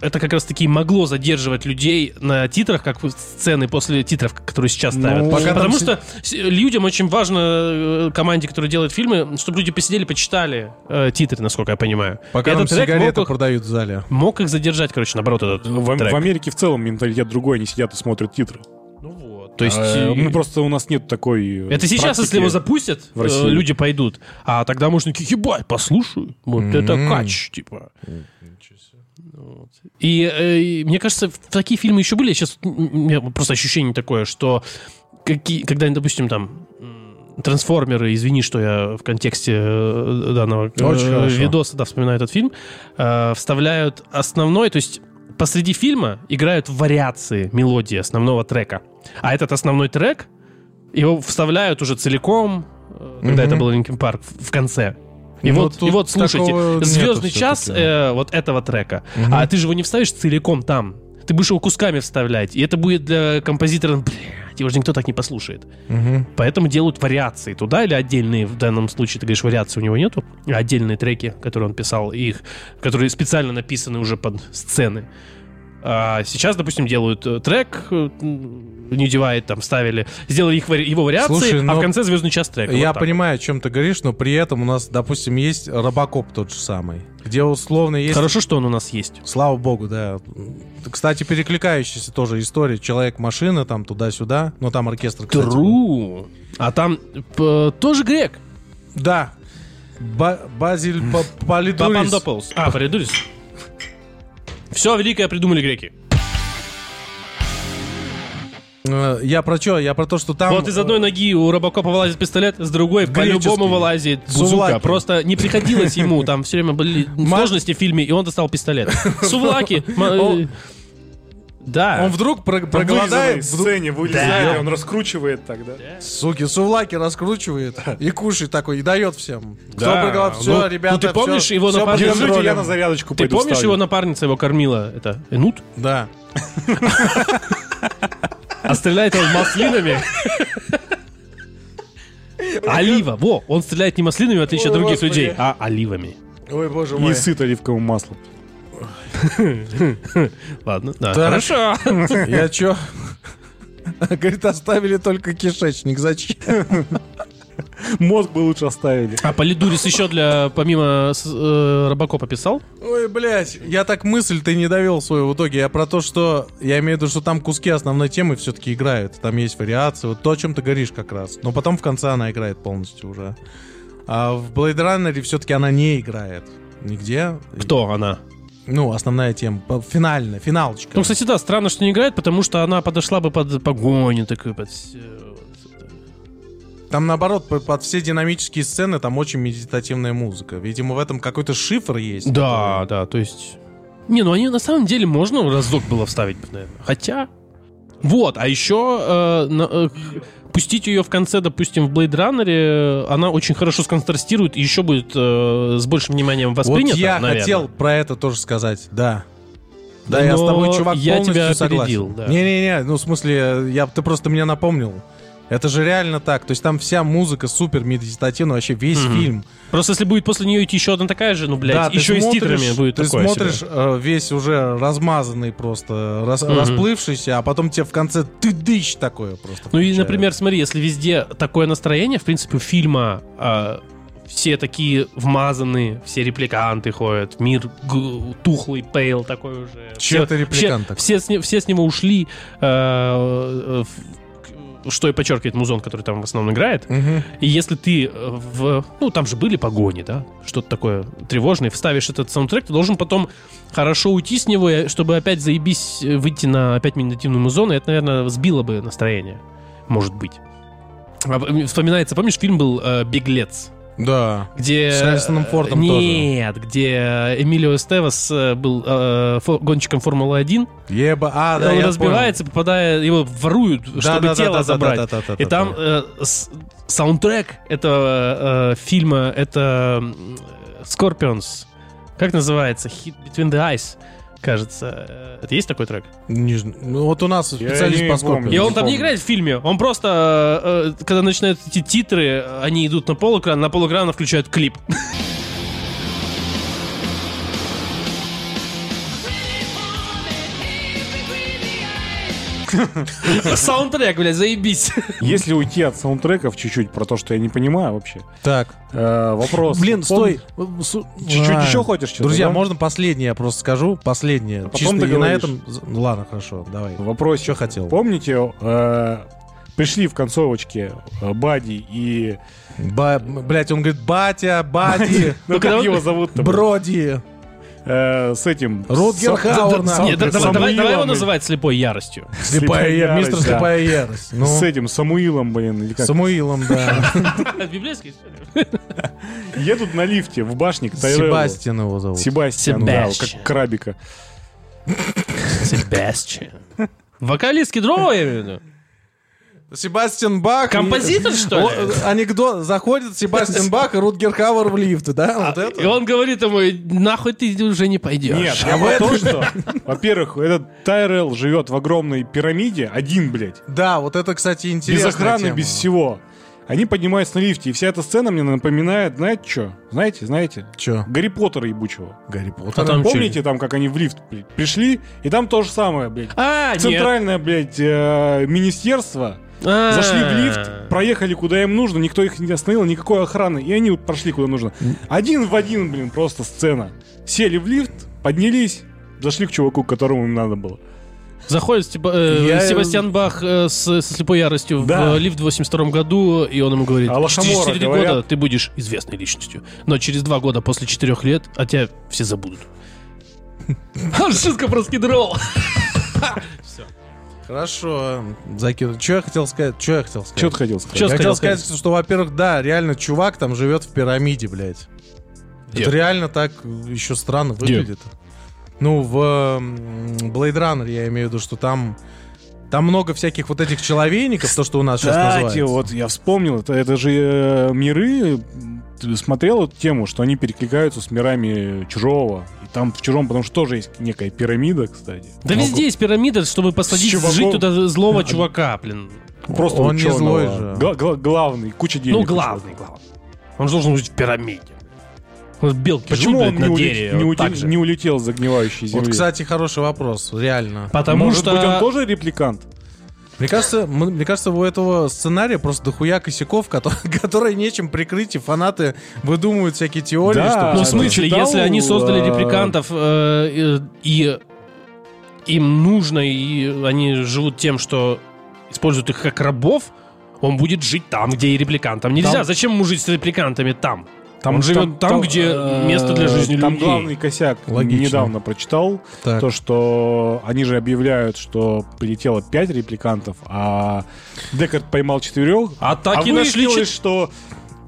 это как раз-таки могло задерживать людей на титрах, как сцены после титров, которые сейчас ставят. Ну, потому что с... людям очень важно, команде, которая делает фильмы, чтобы люди посидели, почитали э, титры, насколько я понимаю. Пока этот там сигареты их... продают в зале. Мог их задержать, короче, наоборот, этот в, трек. В Америке в целом менталитет другой, они сидят и смотрят титры. Ну вот. То есть... А, ну, просто у нас нет такой... Это сейчас, если его запустят, э, люди пойдут. А тогда можно такие, ебать, послушаю. Вот mm-hmm. это кач, типа... Вот. И, и мне кажется, такие фильмы еще были. Сейчас у меня просто ощущение такое, что какие, когда, допустим, там «Трансформеры», извини, что я в контексте данного э, видоса да, вспоминаю этот фильм, э, вставляют основной, то есть посреди фильма играют вариации мелодии основного трека. А этот основной трек, его вставляют уже целиком, когда mm-hmm. это был «Линкин парк», в конце. И, ну, вот, и вот, слушайте, «Звездный час» э, вот этого трека. Угу. А ты же его не вставишь целиком там. Ты будешь его кусками вставлять. И это будет для композитора... Блядь, его же никто так не послушает. Угу. Поэтому делают вариации туда или отдельные. В данном случае, ты говоришь, вариаций у него нету. Отдельные треки, которые он писал, их, которые специально написаны уже под сцены. А сейчас, допустим, делают трек, не девает, там, ставили, сделали их, его вариации. Слушай, а в конце «Звездный час» трека. Я вот понимаю, о чем ты говоришь, но при этом у нас, допустим, есть «Робокоп» тот же самый, где условно есть... Хорошо, что он у нас есть. Слава богу, да. Кстати, перекликающаяся тоже история. Человек-машина, там, туда-сюда. Но там оркестр, кстати. Тру! Был. А там э, тоже грек. Да. Ба- Базиль Палидурис. Папандополос. А, Палидурис. Все великое придумали греки. Я про что? Я про то, что там... Вот из одной ноги у Робокопа вылазит пистолет, с другой греческий по-любому вылазит бузука. Просто не приходилось ему, там все время были сложности в фильме, и он достал пистолет. Сувлаки... Да. Он вдруг проголодает. В сцене вылезает, да. Он раскручивает тогда. Да. Суки, сувлаки раскручивает и кушает такой, и дает всем. Да. Кто проголодает, все, ну, ребята, ну, ты помнишь, все, его все напарница... Держите, я на зарядочку пойду. Ты помнишь, вставлю? Его напарница его кормила? Это Энут? Да. А стреляет он маслинами. Олива, во, он стреляет не маслинами, в отличие от других людей, а оливами. Ой, боже мой. Не сыт оливковым маслом. Ладно, да, хорошо. Я чё? Говорит, оставили только кишечник. Зачем? Мозг бы лучше оставили. А Палидурис еще для, помимо э, Робокопа писал? Ой, блядь, я так мысль-то не довел свою в итоге. Я про то, что, я имею в виду, что там куски основной темы все-таки играют. Там есть вариации, вот то, о чем ты говоришь как раз. Но потом в конце она играет полностью уже. А в Blade Runner все-таки она не играет нигде. Кто она? Ну, основная тема. Финальная, финалочка. Ну, кстати, да, странно, что не играет, потому что она подошла бы под погоню такую, под... Там, наоборот, под, под все динамические сцены там очень медитативная музыка. Видимо, в этом какой-то шифр есть. Да, который... да, то есть... Не, ну они на самом деле можно разок было вставить, наверное. Хотя... Вот, а еще э, на, э, пустить ее в конце, допустим, в Blade Runner, она очень хорошо сконтрастирует и еще будет э, с большим вниманием воспринята, вот я наверное. хотел про это тоже сказать, да. Да, но я с тобой, чувак, полностью тебя согласен. Да. Не-не-не, ну в смысле, я, ты просто меня напомнил. Это же реально так. То есть там вся музыка супер медитативная, вообще весь mm-hmm. фильм. Просто если будет после нее идти еще одна такая же, ну, блядь, да, еще и с титрами будет ты такое. Ты смотришь э, весь уже размазанный просто, рас, mm-hmm. расплывшийся, а потом тебе в конце ты-дыщ такое просто. Ну включают. И, например, смотри, если везде такое настроение, в принципе, у фильма э, все такие вмазаны, все репликанты ходят, мир г- тухлый, пейл такой уже. Чё ты репликант такой? Все, все, все с него ушли э, э, в... Что и подчеркивает Музон, который там в основном играет. Угу. И если ты в... Ну, там же были погони, да? Что-то такое тревожное. Вставишь этот саундтрек, ты должен потом хорошо уйти с него, чтобы опять заебись выйти на опять медитативную Музон. И это, наверное, сбило бы настроение. Может быть. Вспоминается, помнишь, фильм был «Беглец»? Да, где... с Харрисоном Фордом Нет, тоже. Нет, где Эмилио Эстевес был э, фо- гонщиком Формулы-один. Еба, а, да, он я разбивается, понял. Попадая, его воруют, да, чтобы да, тело да, забрать. Да, да, да, да, да, и там э, с- саундтрек этого э, фильма, это Scorpions, как называется, Hit Between the Eyes. Кажется, это есть такой трек? Ниж... Ну, вот у нас специалист по Скорпиону. И он там не играет в фильме. Он просто, когда начинают эти титры, они идут на полэкран, на полэкрана включают клип. Саундтрек, блядь, заебись. Если уйти от саундтреков чуть-чуть, про то, что я не понимаю вообще. Так. Э, вопрос. Блин, стой. Пом... Су... Чуть-чуть а, еще хочешь что-то? Друзья, да? Можно последнее я просто скажу? Последнее. А чисто и на этом... Ладно, хорошо, давай. Вопрос. Что хотел? Помните, э, пришли в концовочке Бадди и... Ба... Блядь, он говорит, батя, Бадди. Ну как его зовут-то? Броди. С этим... Рутгер Хауэр. Давай его называть слепой яростью. Слепая ярость. Мистер Слепая ярость. С этим Самуилом, блин. Самуилом, да. Библейский, что ли? Едут на лифте в башне к Тайреллу. Себастьян его зовут. Себастьян, да, как Крабика. Себастьян. Вокалистки дрова, я имею в виду. Себастьян Бах. Композитор, и... что ли? Анекдот. Заходит Себастьян Бах и Рутгер Хауэр в лифт, да? Вот а, это? И он говорит ему, нахуй ты уже не пойдешь. Нет, а вот то, что... Во-первых, этот Тайрелл живет в огромной пирамиде, один, блядь. Да, вот это, кстати, интересная тема. Без охраны, тема. Без всего. Они поднимаются на лифте, и вся эта сцена мне напоминает, знаете что? Знаете, знаете? Что? Гарри Поттера ебучего. Гарри Поттера. А там помните, там, как они в лифт пришли, и там то же самое, блядь. А, Центральное, нет. блядь, э, министерство... А-а-а. Зашли в лифт, проехали куда им нужно, никто их не остановил, никакой охраны, и они прошли куда нужно. Один в один, блин, просто сцена. Сели в лифт, поднялись, зашли к чуваку, к которому им надо было. Заходит Стеба- э, я... Себастьян Бах э, с, со слепой яростью да. в э, лифт в восемьдесят втором году, и он ему говорит, а через четыре говорят... года ты будешь известной личностью, но через два года после четырех лет о тебя все забудут. Шутка про скидроу. Все. Хорошо, закину. Что я хотел сказать? Что я хотел сказать? Что ты хотел сказать? Я хотел сказать, сказать, что, во-первых, да, реально чувак там живет в пирамиде, блядь. Где? Это реально так еще странно выглядит. Где? Ну, в Blade Runner я имею в виду, что там... Там много всяких вот этих человейников, то, что у нас сейчас называется. Кстати, вот я вспомнил, это, это же э, миры... Смотрел эту тему, что они перекликаются с мирами Чужого. Там в Чужом, потому что тоже есть некая пирамида, кстати. Да много... везде есть пирамида, чтобы посадить, чуваком... жить туда злого чувака, блин. Просто он, он не злой же. Гла- гла- главный, куча денег. Ну, главный, главный. Он же должен быть в пирамиде. Белки почему он не, дереве, улет... вот не, улет... не улетел с загнивающей земли? Вот, кстати, хороший вопрос, реально. Потому Может что... быть, он тоже репликант? Мне кажется, мне кажется, у этого сценария просто дохуя косяков, которые, которые нечем прикрыть, и фанаты выдумывают всякие теории. Да, ну, в смысле, читал, если они создали репликантов э, и им нужно, и они живут тем, что используют их как рабов, он будет жить там, где и репликантам. Нельзя. Там? Зачем ему жить с репликантами там? Там он живет там, там, где место для жизни там людей. Там главный косяк. Логично. Недавно прочитал, так. то, что они же объявляют, что прилетело пять репликантов, а Декард поймал четырех, а, так а и выяснилось, нашли... что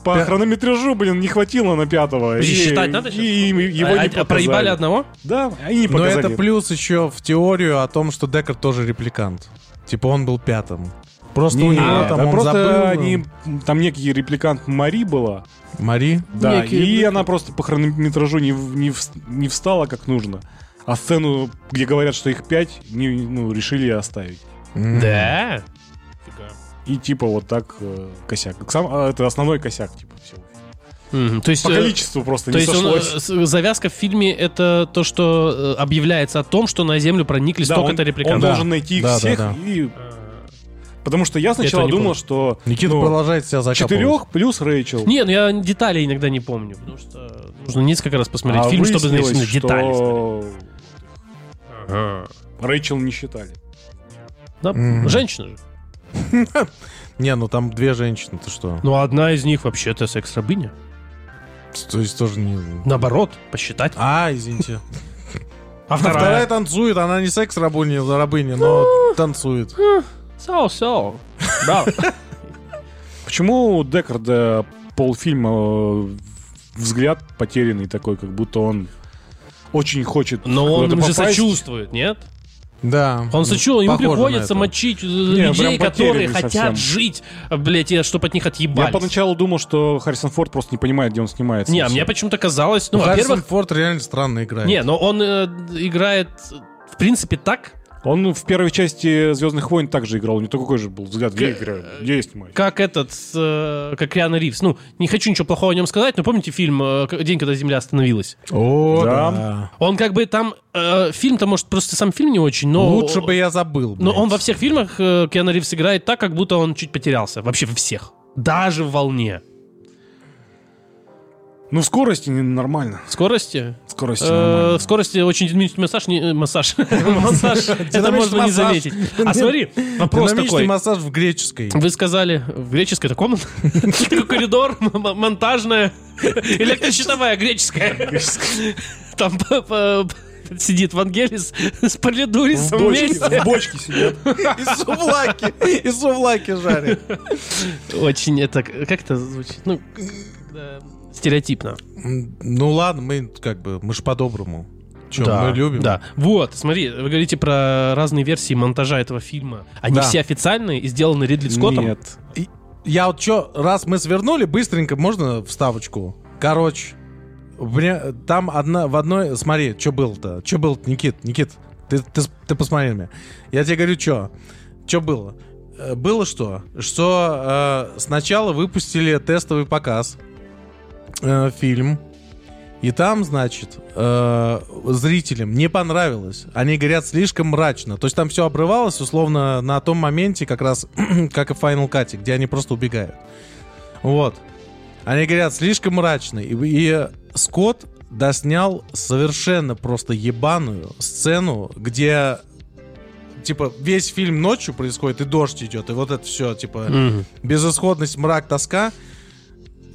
по Пя... хронометражу, блин, не хватило на пятого. И, считать надо сейчас? И, и его а, не показали. А проебали одного? Да, и не показали. Но это плюс еще в теорию о том, что Декард тоже репликант. Типа он был пятым. Просто не, у него а, там да он просто забыл. Они, там некий репликант Мари была. Мари? Да, некий и репликант. Она просто по хронометражу не, не, не встала как нужно. А сцену, где говорят, что их пять, не, ну, решили оставить. Mm. Да? И типа вот так э, косяк. Сам, это основной косяк типа всего. Mm-hmm. То есть, по количеству просто то не есть сошлось. Он, завязка в фильме — это то, что объявляется о том, что на Землю проникли да, столько-то репликантов. Он да. должен найти их да, всех да, да. и... Потому что я сначала думал, помню. Что... Никита ну, продолжает себя закапывать. Четырех плюс Рэйчел. Не, ну я детали иногда не помню, потому что нужно несколько раз посмотреть а фильм, чтобы знать что... детали. Ага. Рэйчел не считали. Да, mm-hmm. женщина же. Не, ну там две женщины, ты что? Ну одна из них вообще-то секс-рабыня. То есть тоже не... Наоборот, посчитать. А, извините. А вторая танцует, она не секс-рабыня, но танцует. So-so. Да. Почему у Декарда полфильма взгляд потерянный такой, как будто он очень хочет... Но он им же сочувствует, нет? Да. Он сочувствует, ему приходится мочить нет, людей, которые хотят совсем. Жить, блядь, и чтобы от них отъебались. Я поначалу думал, что Харрисон Форд просто не понимает, где он снимается. Не, а мне почему-то казалось... Ну, ну, Харрисон Форд реально странно играет. Не, но он э, играет, в принципе, так... Он в первой части «Звездных войн» также играл. У него такой же был взгляд. Где играю? Где есть мой? Как этот, э, как Киану Ривз. Ну, не хочу ничего плохого о нем сказать, но помните фильм «День, когда Земля остановилась»? О, да. да. Он как бы там... Э, фильм-то, может, просто сам фильм не очень, но... Лучше бы я забыл. Блядь. Но он во всех фильмах э, Киану Ривз играет так, как будто он чуть потерялся. Вообще во всех. Даже в «Волне». Ну, в скорости нормально. В скорости? В скорости нормально. В скорости очень динамичный массаж. Массаж. Это можно не заметить. А смотри, вопрос такой. Динамичный массаж в греческой. Вы сказали, в греческой это комната? Такой коридор, монтажная, электрощитовая греческая. Там сидит Вангелис с Палидурисом вместе. В бочке сидят. И сувлаки. И сувлаки жарят. Очень это... Как это звучит? Ну... Стереотипно. Ну ладно, мы как бы, мы же по-доброму. Чем да, мы любим. Да. Вот, смотри, вы говорите про разные версии монтажа этого фильма. Они да. все официальные и сделаны Ридли Скоттом? Нет. И, я вот что, раз мы свернули, быстренько можно вставочку? Короче, меня, там одна, в одной... Смотри, что было-то? Что было-то, Никит? Никит, ты, ты, ты посмотри на меня. Я тебе говорю, что? Что было? Было что? Что э, сначала выпустили тестовый показ. Фильм. И там, значит, э, зрителям не понравилось. Они говорят, слишком мрачно. То есть там все обрывалось, условно, на том моменте, как раз, как и в Final Cut, где они просто убегают. Вот. Они говорят, слишком мрачно. И, и Скотт доснял совершенно просто ебаную сцену, где... Типа, весь фильм ночью происходит, и дождь идет, и вот это все, типа, mm-hmm. безысходность, мрак, тоска...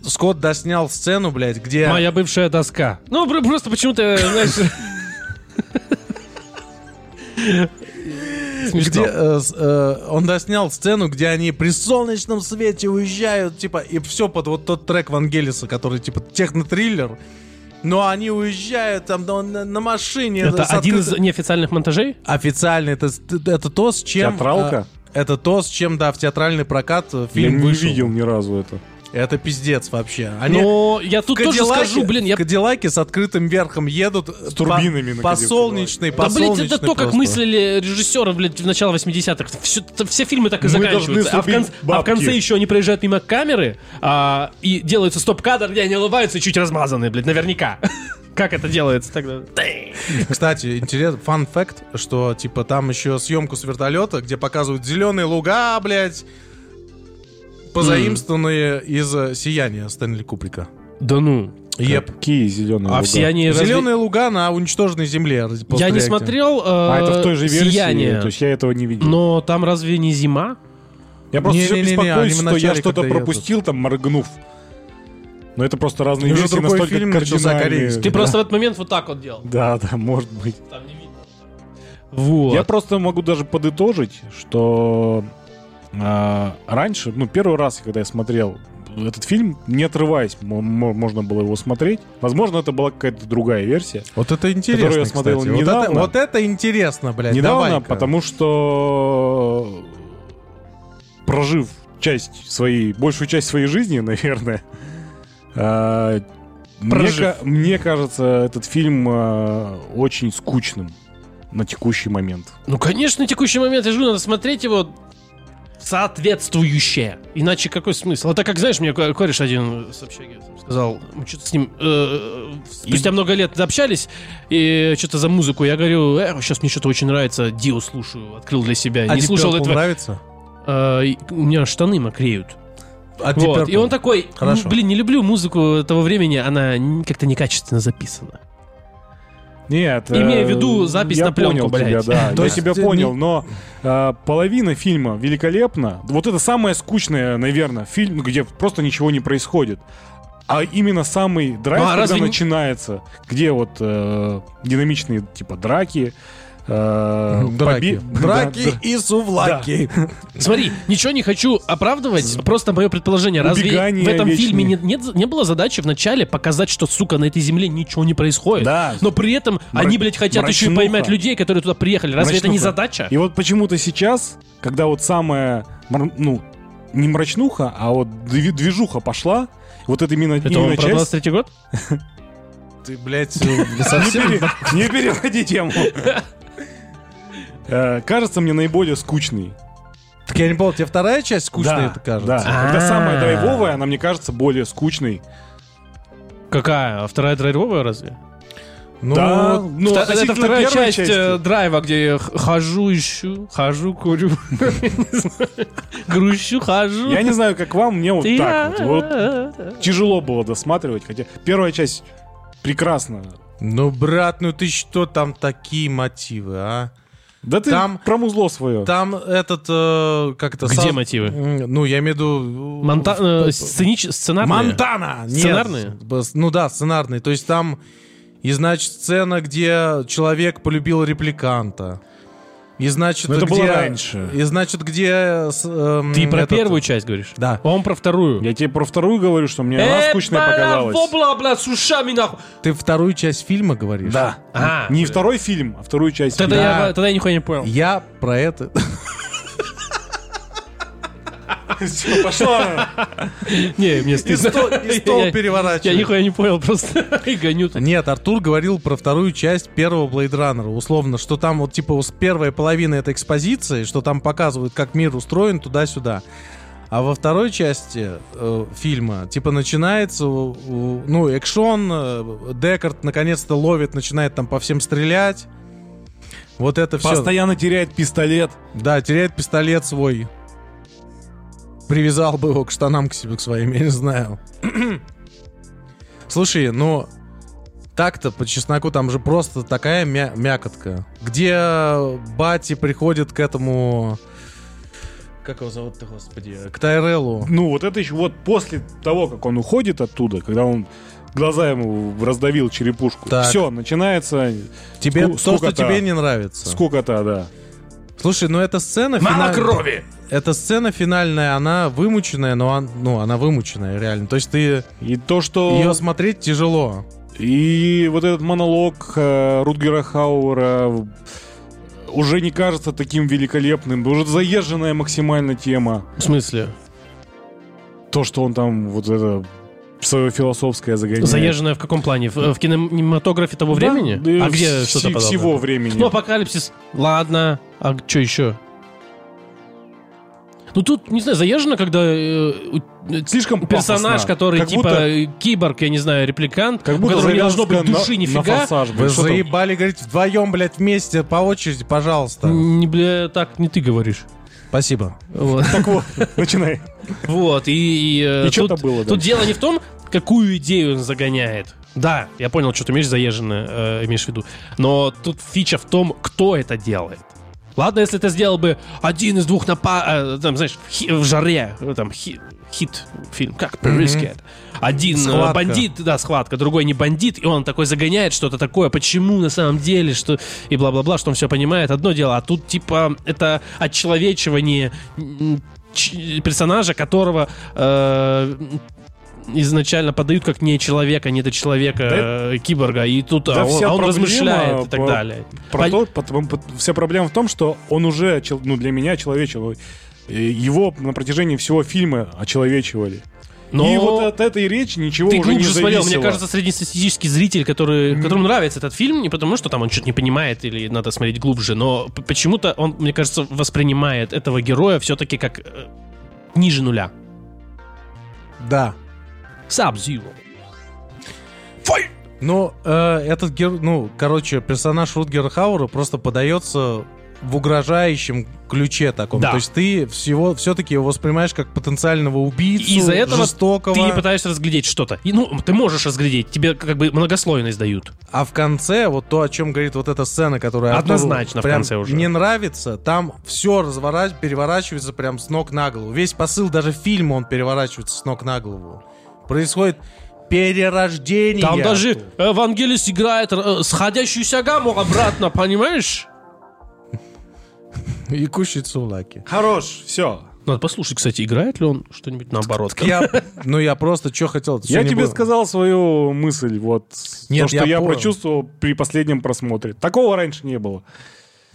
Скотт доснял сцену, блядь, где... Моя бывшая доска. Ну, просто почему-то, знаешь... Смешно. Он доснял сцену, где они при солнечном свете уезжают, типа, и все под вот тот трек Вангелиса, который, типа, технотриллер. Но они уезжают там на машине. Это один из неофициальных монтажей? Официальный. Это то, с чем... Театралка? Это то, с чем, да, в театральный прокат фильм вышел. Я не видел ни разу это. Это пиздец вообще. Они Но я тут тоже скажу, блин, я... Кадиллаки с открытым верхом едут. С турбинами по, на по солнечной, по да, солнечной. Да, блядь, это то, просто. Как мыслили режиссеры, блядь, в начале восьмидесятых. Все, все фильмы так и Мы заканчиваются. А в, конце, а в конце еще они проезжают мимо камеры а, и делаются стоп-кадр, где они улыбаются и чуть размазанные, блядь, наверняка. Как это делается тогда? Кстати, интересно, фан факт, что типа там еще съемку с вертолета, где показывают зеленые луга, блять, позаимствованные mm. из «Сияния» Стэнли Кубрика. Да ну. Yep. Какие зеленые а луга? Сияние зеленые разве... луга на уничтоженной земле. Я не смотрел. Э, а это в той же версии. «Сияние». То есть я этого не видел. Но там разве не зима? Я просто не, все не, беспокоюсь, не, не, не, что я что-то пропустил, там моргнув. Но это просто разные ну, версии, настолько фильм, кардинальные. Ты да. просто в этот момент вот так вот делал. Да, да, может быть. Там не видно. Вот. Я просто могу даже подытожить, что э, раньше, ну первый раз, когда я смотрел этот фильм, не отрываясь, м- можно было его смотреть. Возможно, это была какая-то другая версия. Вот это интересно, которую я смотрел кстати. Недавно. Вот это, вот это интересно, блядь. Недавно, давай-ка. Потому что прожив часть своей, большую часть своей жизни, наверное... А, мне, мне кажется, этот фильм а, очень скучным на текущий момент. Ну, конечно, на текущий момент. Я же говорю, надо смотреть его соответствующе. Иначе какой смысл? А так как, знаешь, мне кореш один с общаги сказал, мы что-то с ним э, спустя и... много лет общались, и что-то за музыку. Я говорю, э, сейчас мне что-то очень нравится, Дио слушаю, открыл для себя. А не Deep слушал Purple этого. Нравится? А, у меня штаны мокреют. Вот. И он такой, хорошо. Блин, не люблю музыку того времени, она как-то некачественно записана. Нет. Имея в виду запись на пленку, блядь. Да, я тебя понял, но половина фильма великолепна. Вот это самое скучное, наверное, фильм, где просто ничего не происходит. А именно самый драйв, когда начинается, где вот динамичные типа драки. Драки, Поби... Драки да, и сувлаки. Да. Смотри, ничего не хочу оправдывать, просто мое предположение. Разве убегание в этом вечные. Фильме не, нет, не было задачи вначале показать, что, сука, на этой земле ничего не происходит? Да. Но при этом Мра... они, блядь, хотят мрачнуха. Еще и поймать людей, которые туда приехали. Разве мрачнуха. Это не задача? И вот почему-то сейчас, когда вот самая, ну, не мрачнуха, а вот движуха пошла, вот это именно, это именно он часть... Это двадцать третий год? Ты, блядь, совсем... Не переводи тему. Э, кажется мне наиболее скучный. Так я не понял, тебе вторая часть скучная, да, это кажется? Да, А-а-а. Когда самая драйвовая, она мне кажется более скучной. Какая? А вторая драйвовая разве? Ну, да, ну, вта- это вторая часть части. Драйва, где я хожу, ищу, хожу, курю, грущу, хожу. Я не знаю, как вам, мне вот так вот. Тяжело было досматривать, хотя первая часть прекрасна. Ну, брат, ну ты что, там такие мотивы, а? Да ты там, про музло свое. Там этот... Э, как это? Где сам, мотивы? Ну, я имею в виду... Монта- э, сценич- сценарные? Монтана! Нет. Сценарные? Ну да, сценарные. То есть там, и значит, сцена, где человек полюбил репликанта. И значит, это где, было раньше. И значит, где... Э, ты про этот... первую часть говоришь? Да. А он про вторую. Я тебе про вторую говорю, что мне она скучная показалась. Ты вторую часть фильма говоришь? Да. А, не второй фильм, а вторую часть фильма. Тогда я, тогда я нихуя не понял. Я про это... Все, пошла. Не, мне стыдно. И стол переворачиваю. Я нихуя не понял, просто и гоню. Нет, Артур говорил про вторую часть первого Blade Runner. Условно, что там вот типа первая половина этой экспозиции, что там показывают, как мир устроен туда-сюда. А во второй части э, фильма типа начинается, ну, экшон, Декард наконец-то ловит, начинает там по всем стрелять. Вот это все. Постоянно теряет пистолет. Да, теряет пистолет свой. Привязал бы его к штанам к себе, к своим, я не знаю. Слушай, ну, так-то, по чесноку, там же просто такая мя- мякотка. Где Бати приходит к этому... Как его зовут-то, господи? К Тайреллу. Ну, вот это еще вот после того, как он уходит оттуда, когда он глаза ему раздавил черепушку. Так. Все, начинается... Тебе ску- то, что тебе не нравится. Скукота, да. Слушай, ну эта сцена... Мало финальная, крови! Эта сцена финальная, она вымученная, но он, ну, она вымученная, реально. То есть ты... И то, что... Ее смотреть тяжело. И вот этот монолог э, Рутгера Хауэра уже не кажется таким великолепным. Уже заезженная максимально тема. В смысле? То, что он там вот это... Свое философское загоняет. Заезженное в каком плане? В, в кинематографе того да, времени? А где вс- что-то подобное? Всего времени. Ну, апокалипсис. Ладно. А что еще? Ну тут, не знаю, заезжено, когда э, слишком персонаж, пафосно. Который как типа будто... киборг, я не знаю, репликант, как будто у которого не должно быть души, на, нифига. На форсаж, блин, вы заебали, говорить вдвоем, блядь, вместе, по очереди, пожалуйста. Не, бля, так не ты говоришь. Спасибо. Вот. Так вот, начинай. Вот, и, и, и тут, было, да. Тут дело не в том, какую идею он загоняет. Да, я понял, что ты имеешь заезженное, э, имеешь в виду. Но тут фича в том, кто это делает. Ладно, если ты сделал бы один из двух напа... Э, там, знаешь, хи... в жаре, там, хи... хит-фильм, как по-русски это. Один схватка. Бандит, да, схватка, другой не бандит, и он такой загоняет что-то такое, почему на самом деле, что... И бла-бла-бла, что он все понимает, одно дело. А тут, типа, это отчеловечивание ч... персонажа, которого... Э... изначально подают как не человека, не до человека, да, э, киборга, и тут да, а он, а он размышляет по, и так далее. Про По... то, потому, по, вся проблема в том, что он уже, ну, для меня человечивый. Его на протяжении всего фильма очеловечивали. Но... И вот от этой речи ничего ты уже не зависело. Смотрел. Мне кажется, среднестатистический зритель, который, mm. которому нравится этот фильм, не потому, что там он что-то не понимает или надо смотреть глубже, но почему-то он, мне кажется, воспринимает этого героя все-таки как э, ниже нуля. Да. Саб-Зиро. Фай! Ну, э, этот герой, ну, короче, персонаж Рутгера Хауэра просто подается в угрожающем ключе таком. Да. То есть ты всего, все-таки его воспринимаешь как потенциального убийцу, и из-за этого жестокого. Ты не пытаешься разглядеть что-то. И, ну, ты можешь разглядеть, тебе как бы многослойность дают. А в конце, вот то, о чем говорит вот эта сцена, которая однозначно в конце уже не нравится, там все разворач... переворачивается прям с ног на голову. Весь посыл даже фильма, он переворачивается с ног на голову. Происходит перерождение. Там даже э, Вангелис играет э, сходящуюся гамму обратно, понимаешь? И кушает сулаки. Хорош, все. Надо послушать, кстати, играет ли он что-нибудь наоборот. Я, ну я просто что хотел. Я тебе было. сказал свою мысль, вот. Нет, то, что я, я прочувствовал при последнем просмотре. Такого раньше не было.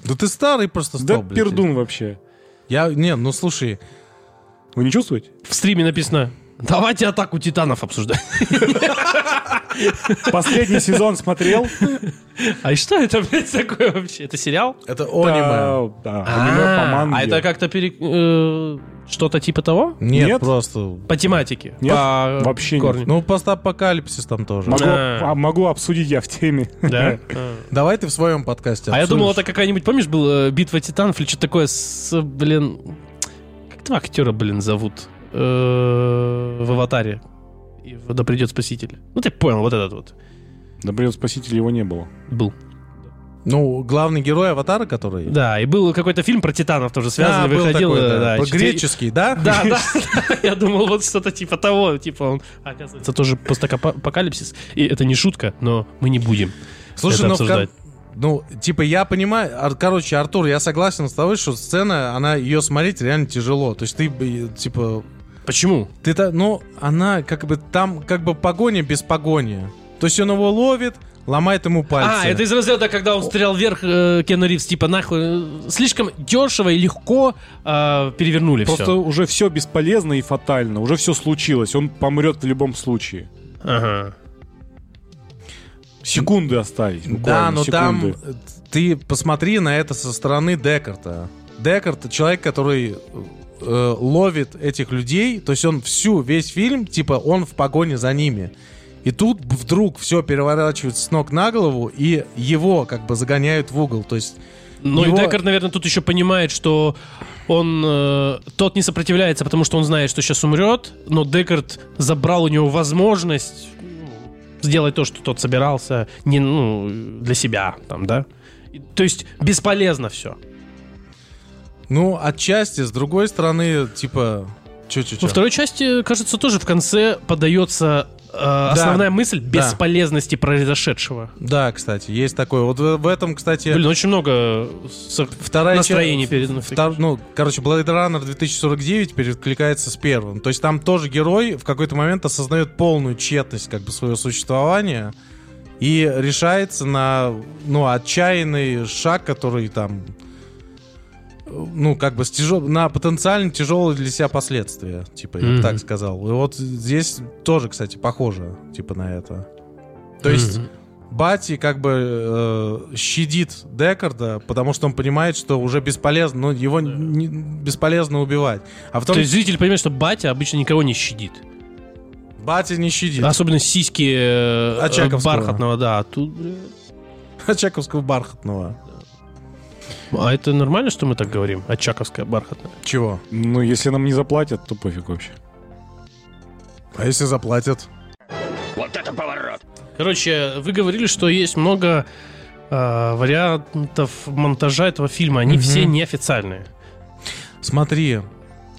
Да ты старый просто стал. Да блядь, пердун вообще. Я, не, ну слушай. Вы не чувствуете? В стриме написано: давайте атаку титанов обсуждать. Последний сезон смотрел. А что это, блядь, такое вообще? Это сериал? Это аниме. Да, аниме по манге. А это как-то что-то типа того? Нет, просто. По тематике? Нет, вообще нет. Ну, постапокалипсис там тоже. Могу обсудить, я в теме. Да? Давай ты в своем подкасте обсудишь. А я думал, это какая-нибудь, помнишь, была «Битва титанов» или что-то такое с, блин... Как этого актера, блин, зовут? В «Аватаре». Да придет спаситель. Ну ты понял, вот этот вот. Да придет спаситель, его не было. Был. Ну, главный герой «Аватара», который... Да, и был какой-то фильм про титанов тоже связанный, да, выходил. Такой, да, да, да, греческий, да? Да, да. Я думал, вот что-то типа того. Типа он, оказывается, тоже постапокалипсис. И это не шутка, но мы не будем это обсуждать. Ну, типа, я понимаю... Короче, Артур, я согласен с тобой, что сцена, она... Ее смотреть реально тяжело. То есть ты, типа... Почему? Ты-то, ну, она как бы... Там как бы погоня без погони. То есть он его ловит, ломает ему пальцы. А, это из разряда, когда он стрелял вверх, э, Киану Ривз, типа, нахуй... Слишком дешево и легко э, перевернули просто все. Просто уже все бесполезно и фатально. Уже все случилось. Он помрет в любом случае. Ага. Секунды остались. Да, но секунды. Там ты посмотри на это со стороны Декарта. Декарт — человек, который э, ловит этих людей. То есть он всю, весь фильм, типа, он в погоне за ними. И тут вдруг все переворачивается с ног на голову, и его как бы загоняют в угол. То есть ну его... и Декарт, наверное, тут еще понимает, что он... Э, тот не сопротивляется, потому что он знает, что сейчас умрет. Но Декарт забрал у него возможность... сделать то, что тот собирался, не, ну, для себя, там, да? То есть бесполезно все. Ну, отчасти, с другой стороны, типа... Чё-чё-чё. Во второй части, кажется, тоже в конце подается э, да. основная мысль бесполезности да. произошедшего. Да, кстати, есть такое. Вот в этом, кстати... Блин, очень много со... настроений ч... передано. Втор... Ну, короче, Blade Runner две тысячи сорок девять перекликается с первым. То есть там тоже герой в какой-то момент осознает полную тщетность как бы своего существования и решается на, ну, отчаянный шаг, который там... Ну, как бы с тяжел... на потенциально тяжелые для себя последствия. Типа, я mm-hmm. бы так сказал. И вот здесь тоже, кстати, похоже, типа, на это. То mm-hmm. есть, Батти как бы э, щадит Декарда, потому что он понимает, что уже бесполезно, ну, его да. не, бесполезно убивать. А потом... То есть зритель понимает, что батя обычно никого не щадит. Батя не щадит. Особенно сиськи э, э, бархатного, да. А тут, бля... Очаковского бархатного. А это нормально, что мы так говорим? Очаковская бархатная. Чего? Ну, если нам не заплатят, то пофиг вообще. А если заплатят? Вот это поворот! Короче, вы говорили, что есть много э, вариантов монтажа этого фильма. Они угу. все неофициальные. Смотри,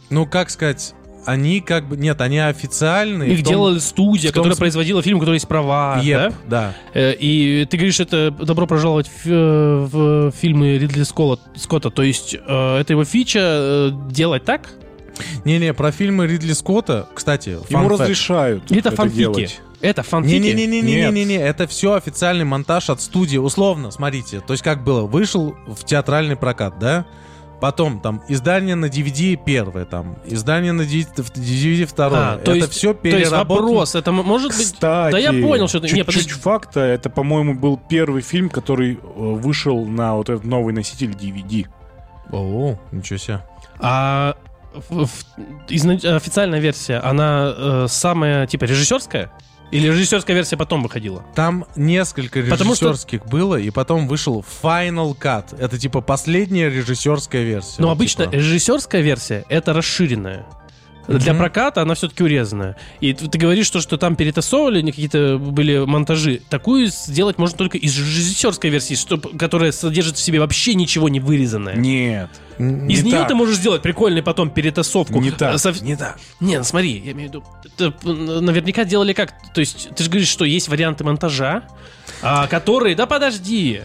ну как сказать, они как бы... Нет, они официальные. Их том, делала студия, которая см... производила фильм, у которой есть права. Yep, да? да. И ты говоришь, это добро пожаловать в, в фильмы Ридли Скотта. То есть э, это его фича делать так? Не-не, про фильмы Ридли Скотта, кстати, ему разрешают это, это фанфики. Делать. Это фанфики. Не-не-не-не-не-не-не, это все официальный монтаж от студии. Условно, смотрите, то есть как было, вышел в театральный прокат, да? Потом там издание на ди ви ди первое, там издание на ди ви ди второе. А, это есть, все переработано. То есть вопрос, это может быть... Кстати, да я понял, что... Чуть-чуть подожди... факта, это, по-моему, был первый фильм, который вышел на вот этот новый носитель ди ви ди. О, ничего себе. А... Официальная версия, она э, самая, типа, режиссерская? Или режиссерская версия потом выходила? Там несколько режиссерских что... было, и потом вышел Final Cut. Это, типа, последняя режиссерская версия. Но вот, обычно типа... режиссерская версия — это расширенная. Mm-hmm. Для проката она все-таки урезанная. И ты говоришь, что, что там перетасовывали, какие-то были монтажи. Такую сделать можно только из режиссерской версии, что, которая содержит в себе вообще ничего не вырезанное. Нет. Из не нее так. Ты можешь сделать прикольный потом перетасовку. Не так. Со... Не так. Не, ну смотри, я имею в виду, это наверняка делали как. То есть ты же говоришь, что есть варианты монтажа, которые, да подожди,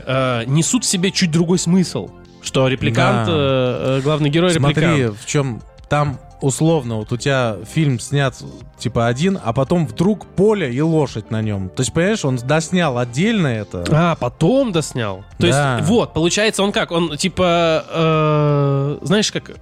несут в себе чуть другой смысл, что репликант, да. главный герой репликант. Смотри, в чем там. Условно, вот у тебя фильм снят типа один, а потом вдруг поле и лошадь на нем. То есть, понимаешь, он доснял отдельно это. А, потом доснял. То да. есть, вот, получается, он как? Он типа, э, знаешь, как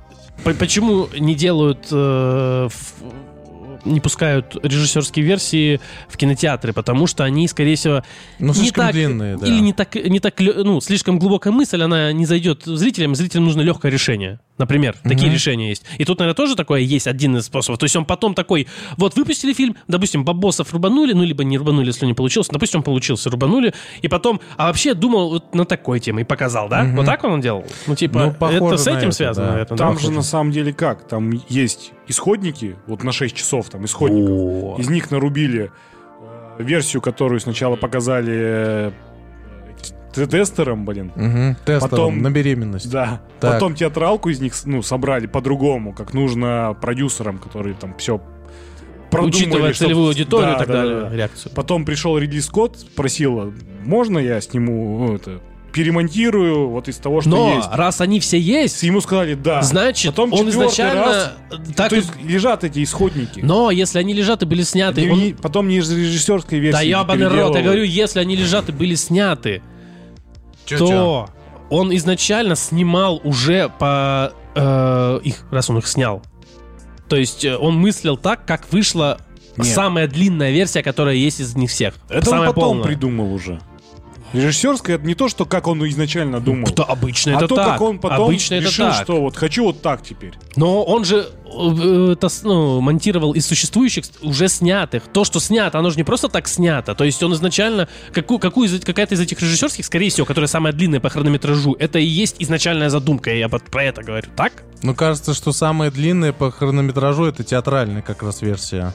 почему не делают, э, в, не пускают режиссерские версии в кинотеатры? Потому что они, скорее всего, ну, не слишком так, длинные, да. Или не так, не так, ну, слишком глубокая мысль, она не зайдет зрителям, зрителям нужно легкое решение. Например, mm-hmm. такие решения есть. И тут, наверное, тоже такое есть один из способов. То есть он потом такой, вот выпустили фильм, допустим, бабосов рубанули, ну, либо не рубанули, если не получился, допустим, он получился, рубанули, и потом, а вообще думал вот на такой теме и показал, да? Mm-hmm. Вот так он делал? Ну, типа, ну, это с этим это, связано? Да. Наверное, там да, же, на самом деле, как? Там есть исходники, вот на шесть часов там исходников, oh. из них нарубили версию, которую сначала показали... Тестером, блин. Угу, тестером, потом, на беременность. Да. Так. Потом театралку из них ну, собрали по-другому, как нужно продюсерам, которые там все продумали. Учитывая целевую аудиторию да, и так да, далее. Да. Реакцию. Потом пришел Ридли Скотт, спросила, можно я сниму ну, это... перемонтирую вот из того, что но есть. Но раз они все есть... Ему сказали «да». Значит, потом он изначально... Раз, так то и... есть лежат эти исходники. Но если они лежат и были сняты... Они, он... Потом не из режиссерской версии. Да ебаный рот, я говорю, если они лежат и были сняты... Чё, то чё? Он изначально снимал уже по э, их, раз он их снял. То есть он мыслил так, как вышла Нет. самая длинная версия, которая есть из них всех. Это самая он потом полная. Придумал уже. Режиссерская — это не то, что как он изначально думал. Ну, обычно а это то, так. как он потом обычно решил, это так. что вот хочу вот так теперь. Но он же э, тас, ну, монтировал из существующих, уже снятых. То, что снято, оно же не просто так снято. То есть он изначально... Какую, какую из, какая-то из этих режиссерских, скорее всего, которая самая длинная по хронометражу, это и есть изначальная задумка. Я про это говорю. Так? Ну, кажется, что самая длинная по хронометражу — это театральная как раз версия.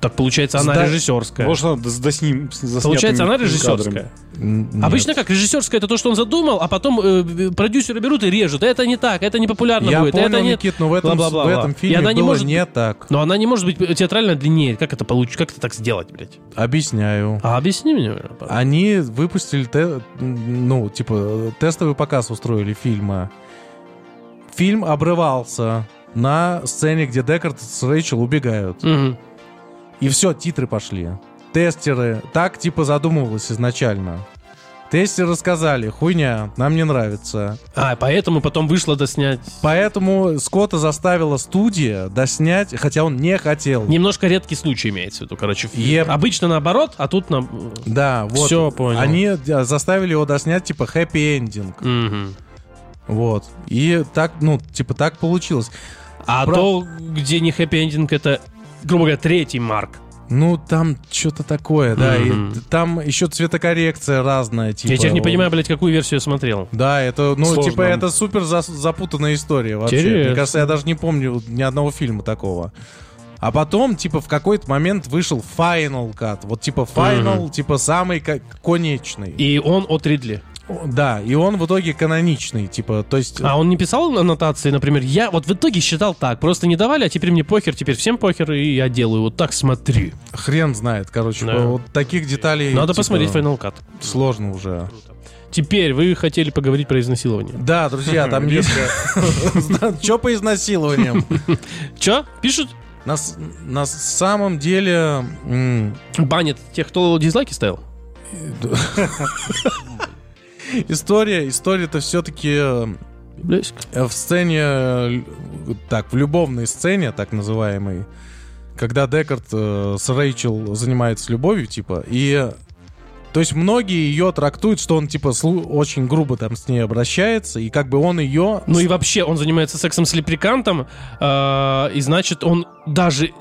Так получается, она Сда... режиссерская. Может, она с досним, с получается, она режиссерская. Кадрами. Обычно как режиссерская — это то, что он задумал, а потом э, продюсеры берут и режут. Это не так, это не популярно Я будет. Я понял, это нет... Никит, но в этом, в этом фильме было не, может... не так. Но она не может быть театрально длиннее. Как это получ... как это так сделать, блядь? Объясняю. А объясни мне. Пожалуйста. Они выпустили, те... ну, типа, тестовый показ устроили фильма. Фильм обрывался на сцене, где Декард с Рэйчел убегают. Угу. И все, титры пошли. Тестеры. Так, типа, задумывалось изначально. Тестеры рассказали, хуйня, нам не нравится. А, поэтому потом вышло доснять. Поэтому Скотта заставила студия доснять, хотя он не хотел. Немножко редкий случай имеется в виду, короче. Yep. Обычно наоборот, а тут нам... Да, вот. Все, понял. Они заставили его доснять, типа, хэппи-эндинг. Mm-hmm. Вот. И так, ну, типа, так получилось. А Про... то, где не хэппи-эндинг, это, грубо говоря, третий марк. Ну, там что-то такое, да. Mm-hmm. И там еще цветокоррекция разная. Типа. Я теперь не понимаю, блядь, какую версию я смотрел. Да, это, ну, сложно. Типа, это супер запутанная история вообще. Интересно. Мне кажется, я даже не помню ни одного фильма такого. А потом, типа, в какой-то момент вышел Final Cut. Вот, типа, Final, mm-hmm. типа, самый конечный. И он от Ридли. Да, и он в итоге каноничный, типа, то есть... А он не писал аннотации, например, я вот в итоге считал так, просто не давали, а теперь мне похер, теперь всем похер, и я делаю вот так, смотри. Хрен знает, короче, да. Вот таких деталей... Надо типа, посмотреть Final Cut. Сложно уже. Теперь вы хотели поговорить про изнасилование. Да, друзья, там есть... Чё по изнасилованиям? Чё? Пишут? На самом деле... Банят тех, кто дизлайки ставил? История, история-то все-таки близко. В сцене, так, в любовной сцене, так называемой, когда Декард э, с Рэйчел занимается любовью, типа, и, то есть, многие ее трактуют, что он, типа, слу- очень грубо там с ней обращается, и как бы он ее... Ну и вообще, он занимается сексом с лепрекантом, э, и значит, он даже,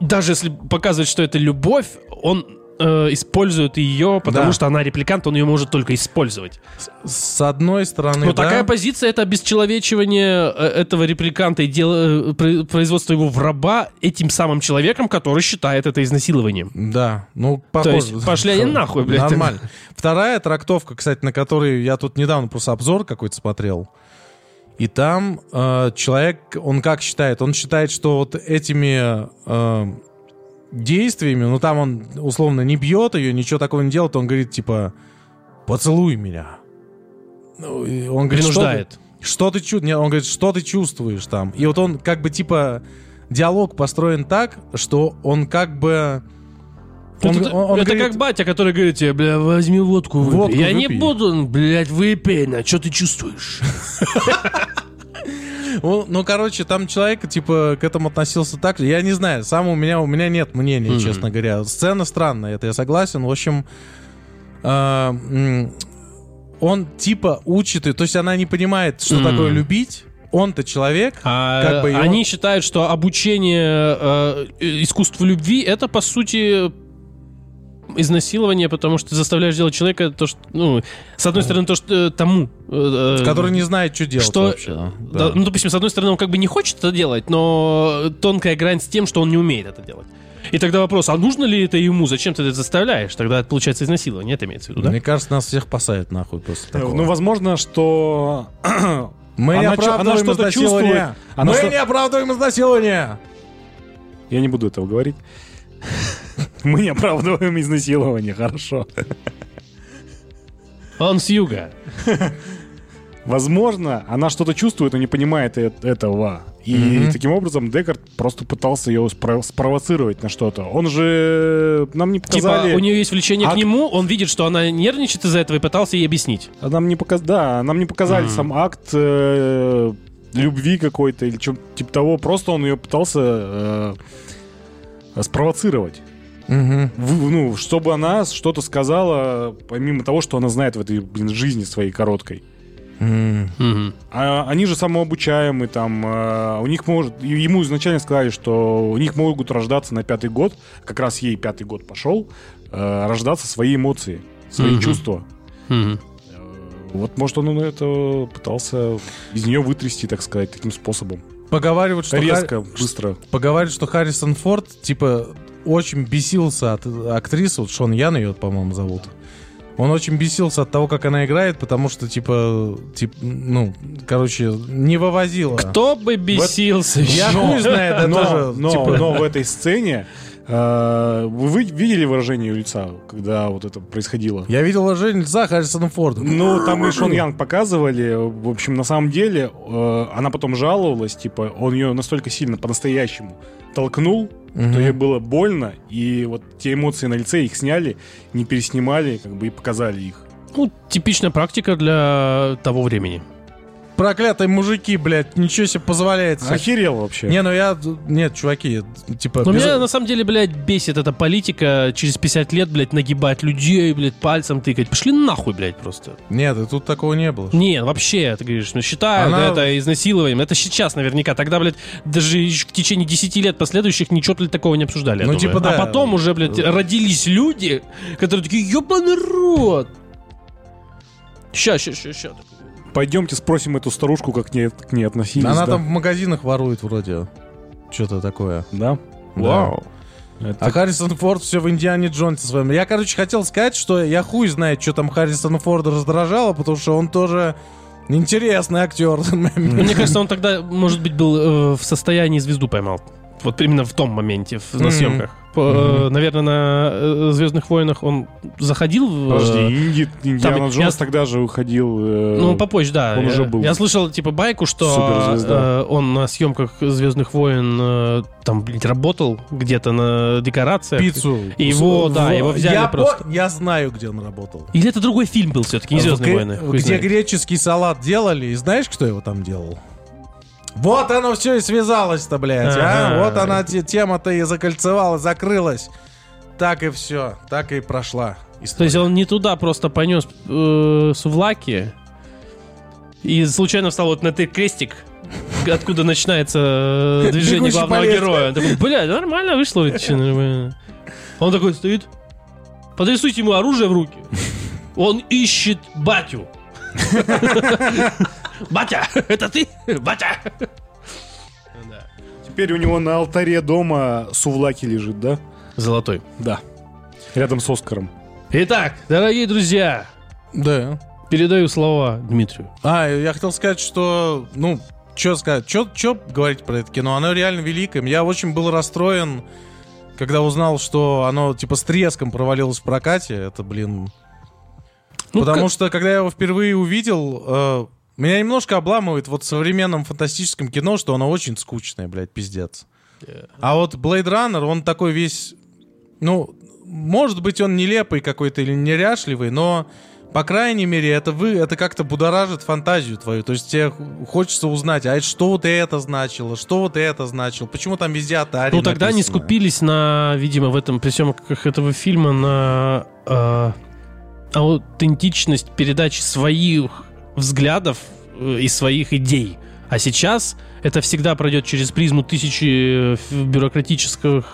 даже если показывает, что это любовь, он... используют ее, потому да. что она репликант, он ее может только использовать. С одной стороны, но да. такая позиция — это обесчеловечивание этого репликанта и дело, производство его в раба этим самым человеком, который считает это изнасилованием. Да, ну похоже. То есть пошли они нахуй, блядь. Нормально. Вторая трактовка, кстати, на которую я тут недавно просто обзор какой-то смотрел, и там э, человек, он как считает? Он считает, что вот этими... Э, действиями, но там он условно не бьет ее, ничего такого не делает, он говорит, типа, поцелуй меня. Он говорит, что, что ты чувствуешь? Он говорит, что ты чувствуешь там? И вот он как бы, типа, диалог построен так, что он как бы... Он, это он, он это говорит, как батя, который говорит тебе, бля, возьми водку, выпей. Водку Я выпей. не буду, блядь, выпей, на что ты чувствуешь? Ну, ну, короче, там человек, типа, к этому относился так. Я не знаю, сам у меня, у меня нет мнения, mm-hmm. честно говоря. Сцена странная, это я согласен. В общем, э, он, типа, учит ее. То есть она не понимает, что mm-hmm. такое любить. Он-то человек. А, как бы, они он... считают, что обучение э, искусству любви — это, по сути... изнасилование, потому что ты заставляешь делать человека то, что, ну, с одной стороны, то, что тому... Э, который не знает, что делать что, вообще. Да, да. Ну, допустим, с одной стороны, он как бы не хочет это делать, но тонкая грань с тем, что он не умеет это делать. И тогда вопрос, а нужно ли это ему? Зачем ты это заставляешь? Тогда это, получается, изнасилование. Это имеется в виду, да? Мне кажется, нас всех пасает нахуй после такого. Ну, возможно, что... Мы не оправдываем изнасилование. Мы не оправдываем изнасилование. Я не буду этого говорить. Мы не оправдываем изнасилование, хорошо. Он с юга. Возможно, она что-то чувствует, но не понимает этого. И mm-hmm. таким образом Декард просто пытался ее спро- спровоцировать на что-то. Он же... Нам не показали... Типа у нее есть влечение акт... к нему, он видит, что она нервничает из-за этого и пытался ей объяснить. А нам не показ... Да, нам не показали mm-hmm. сам акт... Э- любви какой-то или что-то типа того. Просто он ее пытался... Э- спровоцировать. Угу. В, ну, чтобы она что-то сказала, помимо того, что она знает в этой, блин, жизни своей короткой. Угу. А, они же самообучаемые там. А, у них может, ему изначально сказали, что у них могут рождаться на пятый год, как раз ей пятый год пошел, а, рождаться свои эмоции, свои угу. чувства. Угу. Вот, может, он это пытался из нее вытрясти, так сказать, таким способом. Поговаривают, что резко, Хар... быстро. Поговаривают, что Харрисон Форд, типа, очень бесился от актрисы, вот Шон Ян ее, по-моему, зовут. Он очень бесился от того, как она играет, потому что, типа, тип, ну, короче, не вывозила. Кто бы бесился? Вот... Я хуй знаю, это тоже. Но, типа... но в этой сцене э, вы видели выражение лица, когда вот это происходило? Я видел выражение лица Харрисона Форда. Ну, там и Шон Янг показывали. В общем, на самом деле, э, она потом жаловалась, типа, он ее настолько сильно по-настоящему толкнул, угу. то ей было больно, и вот те эмоции на лице их сняли, не переснимали, как бы и показали их. Ну, типичная практика для того времени. Проклятые мужики, блядь, ничего себе позволяет. Охерел вообще. Не, ну я... Нет, чуваки, типа... Ну без... меня на самом деле, блядь, бесит эта политика через пятьдесят лет, блядь, нагибать людей, блядь, пальцем тыкать. Пошли нахуй, блядь, просто. Нет, и тут такого не было. Нет, вообще, ты говоришь, ну считают Она... это изнасилованием. Это сейчас наверняка. Тогда, блядь, даже в течение десяти лет последующих ничего, блядь, такого не обсуждали, я ну, думаю. Типа, да. А потом уже, блядь, родились люди, которые такие, ёбаный рот. Ща, ща, ща, ща. Пойдемте спросим эту старушку, как к ней, к ней относились. Она да. там в магазинах ворует вроде. Что-то такое. Да? Вау. Да. Это... А Харрисон Форд все в Индиане Джонсе своем. Я, короче, хотел сказать, что я хуй знает, что там Харрисона Форда раздражало, потому что он тоже интересный актер. Мне кажется, он тогда, может быть, был в состоянии «Звезду поймал». Вот именно в том моменте, в, на mm-hmm. съемках. Mm-hmm. Наверное, на «Звездных войнах» он заходил в... Подожди, Индиана Джонс я... тогда же уходил... Э... Ну, попозже, да. Он я, уже был. Я слышал, типа, байку, что э, он на съемках «Звездных войн» э, там, блядь, работал где-то на декорациях. Пиццу. И его, в... да, его взяли я просто. По... Я знаю, где он работал. Или это другой фильм был все-таки, не «Звездные а, войны». Где знает. Греческий салат делали, и знаешь, кто его там делал? Вот оно все и связалось-то, блядь, а? Вот она тема-то и закольцевала, закрылась. Так и все, так и прошла история. То есть он не туда просто понес э, сувлаки и случайно встал вот на этот крестик, откуда начинается движение главного героя. Такой, блядь, нормально вышло. Он такой стоит, подрисуйте ему оружие в руки. Он ищет батю. Батя, это ты? Батя! Теперь у него на алтаре дома сувлаки лежит, да? Золотой. Да. Рядом с Оскаром. Итак, дорогие друзья. Да. Передаю слова Дмитрию. А, я хотел сказать, что... Ну, что сказать? Что говорить про это кино? Оно реально великое. Я очень был расстроен, когда узнал, что оно типа с треском провалилось в прокате. Это, блин... Ну, Потому как... что, когда я его впервые увидел... Э, меня немножко обламывает вот в современном фантастическом кино, что оно очень скучное, блядь, пиздец. Yeah. А вот Blade Runner, он такой весь... Ну, может быть, он нелепый какой-то или неряшливый, но, по крайней мере, это, вы, это как-то будоражит фантазию твою. То есть тебе хочется узнать, а что вот это значило, что вот это значило, почему там везде Атари. Ну, тогда они скупились на, видимо, в этом, при съемках этого фильма, на э, аутентичность передачи своих... взглядов и своих идей. А сейчас это всегда пройдет через призму тысячи бюрократических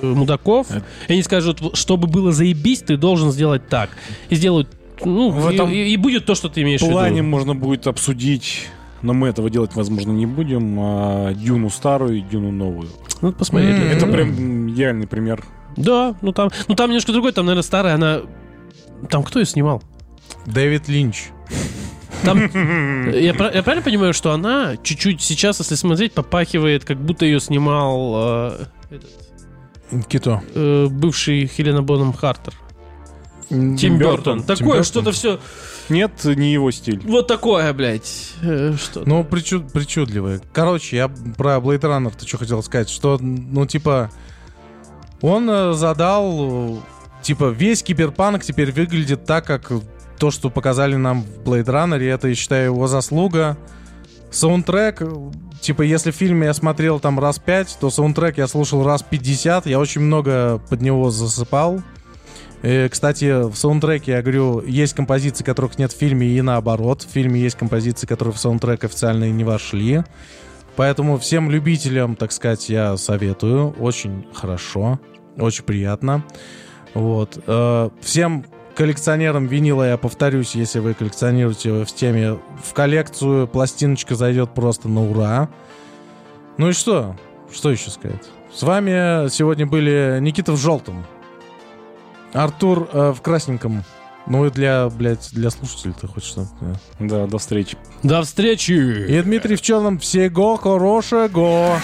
мудаков. И они скажут, чтобы было заебись, ты должен сделать так. И сделают... Ну, в этом и, и будет то, что ты имеешь в виду. В плане можно будет обсудить, но мы этого делать, возможно, не будем, а Дюну старую и Дюну новую. Ну, посмотреть. Mm-hmm. Это прям идеальный пример. Да, ну там, ну там немножко другой. Там, наверное, старая, она... Там кто ее снимал? Дэвид Линч. Там, я, я правильно понимаю, что она чуть-чуть сейчас, если смотреть, попахивает, как будто ее снимал э, этот, Кито. Э, бывший Хелена Бонем Картер. Тим, Тим Бёртон. Бёртон. Такое Тим Бёртон. Что-то все... Нет, не его стиль. Вот такое, блядь. Э, что-то. Ну, причуд, причудливое. Короче, я про Blade Runner ты что хотел сказать? Что, ну, типа, он задал... Типа, весь киберпанк теперь выглядит так, как... То, что показали нам в Blade Runner, это, я считаю, его заслуга. Саундтрек, типа, если в фильме я смотрел там раз пять, то саундтрек я слушал раз пятьдесят, я очень много под него засыпал. И, кстати, в саундтреке, я говорю, есть композиции, которых нет в фильме, и наоборот. В фильме есть композиции, которые в саундтрек официально не вошли. Поэтому всем любителям, так сказать, я советую. Очень хорошо, очень приятно. Вот. Всем... Коллекционером винила, я повторюсь, если вы коллекционируете в теме, в коллекцию пластиночка зайдет просто на ура. Ну и что? Что еще сказать? С вами сегодня были Никита в желтом, Артур э, в красненьком. Ну и для, блядь, для слушателей-то хоть что-то. Да, до встречи. До встречи! И Дмитрий в черном. Всего хорошего!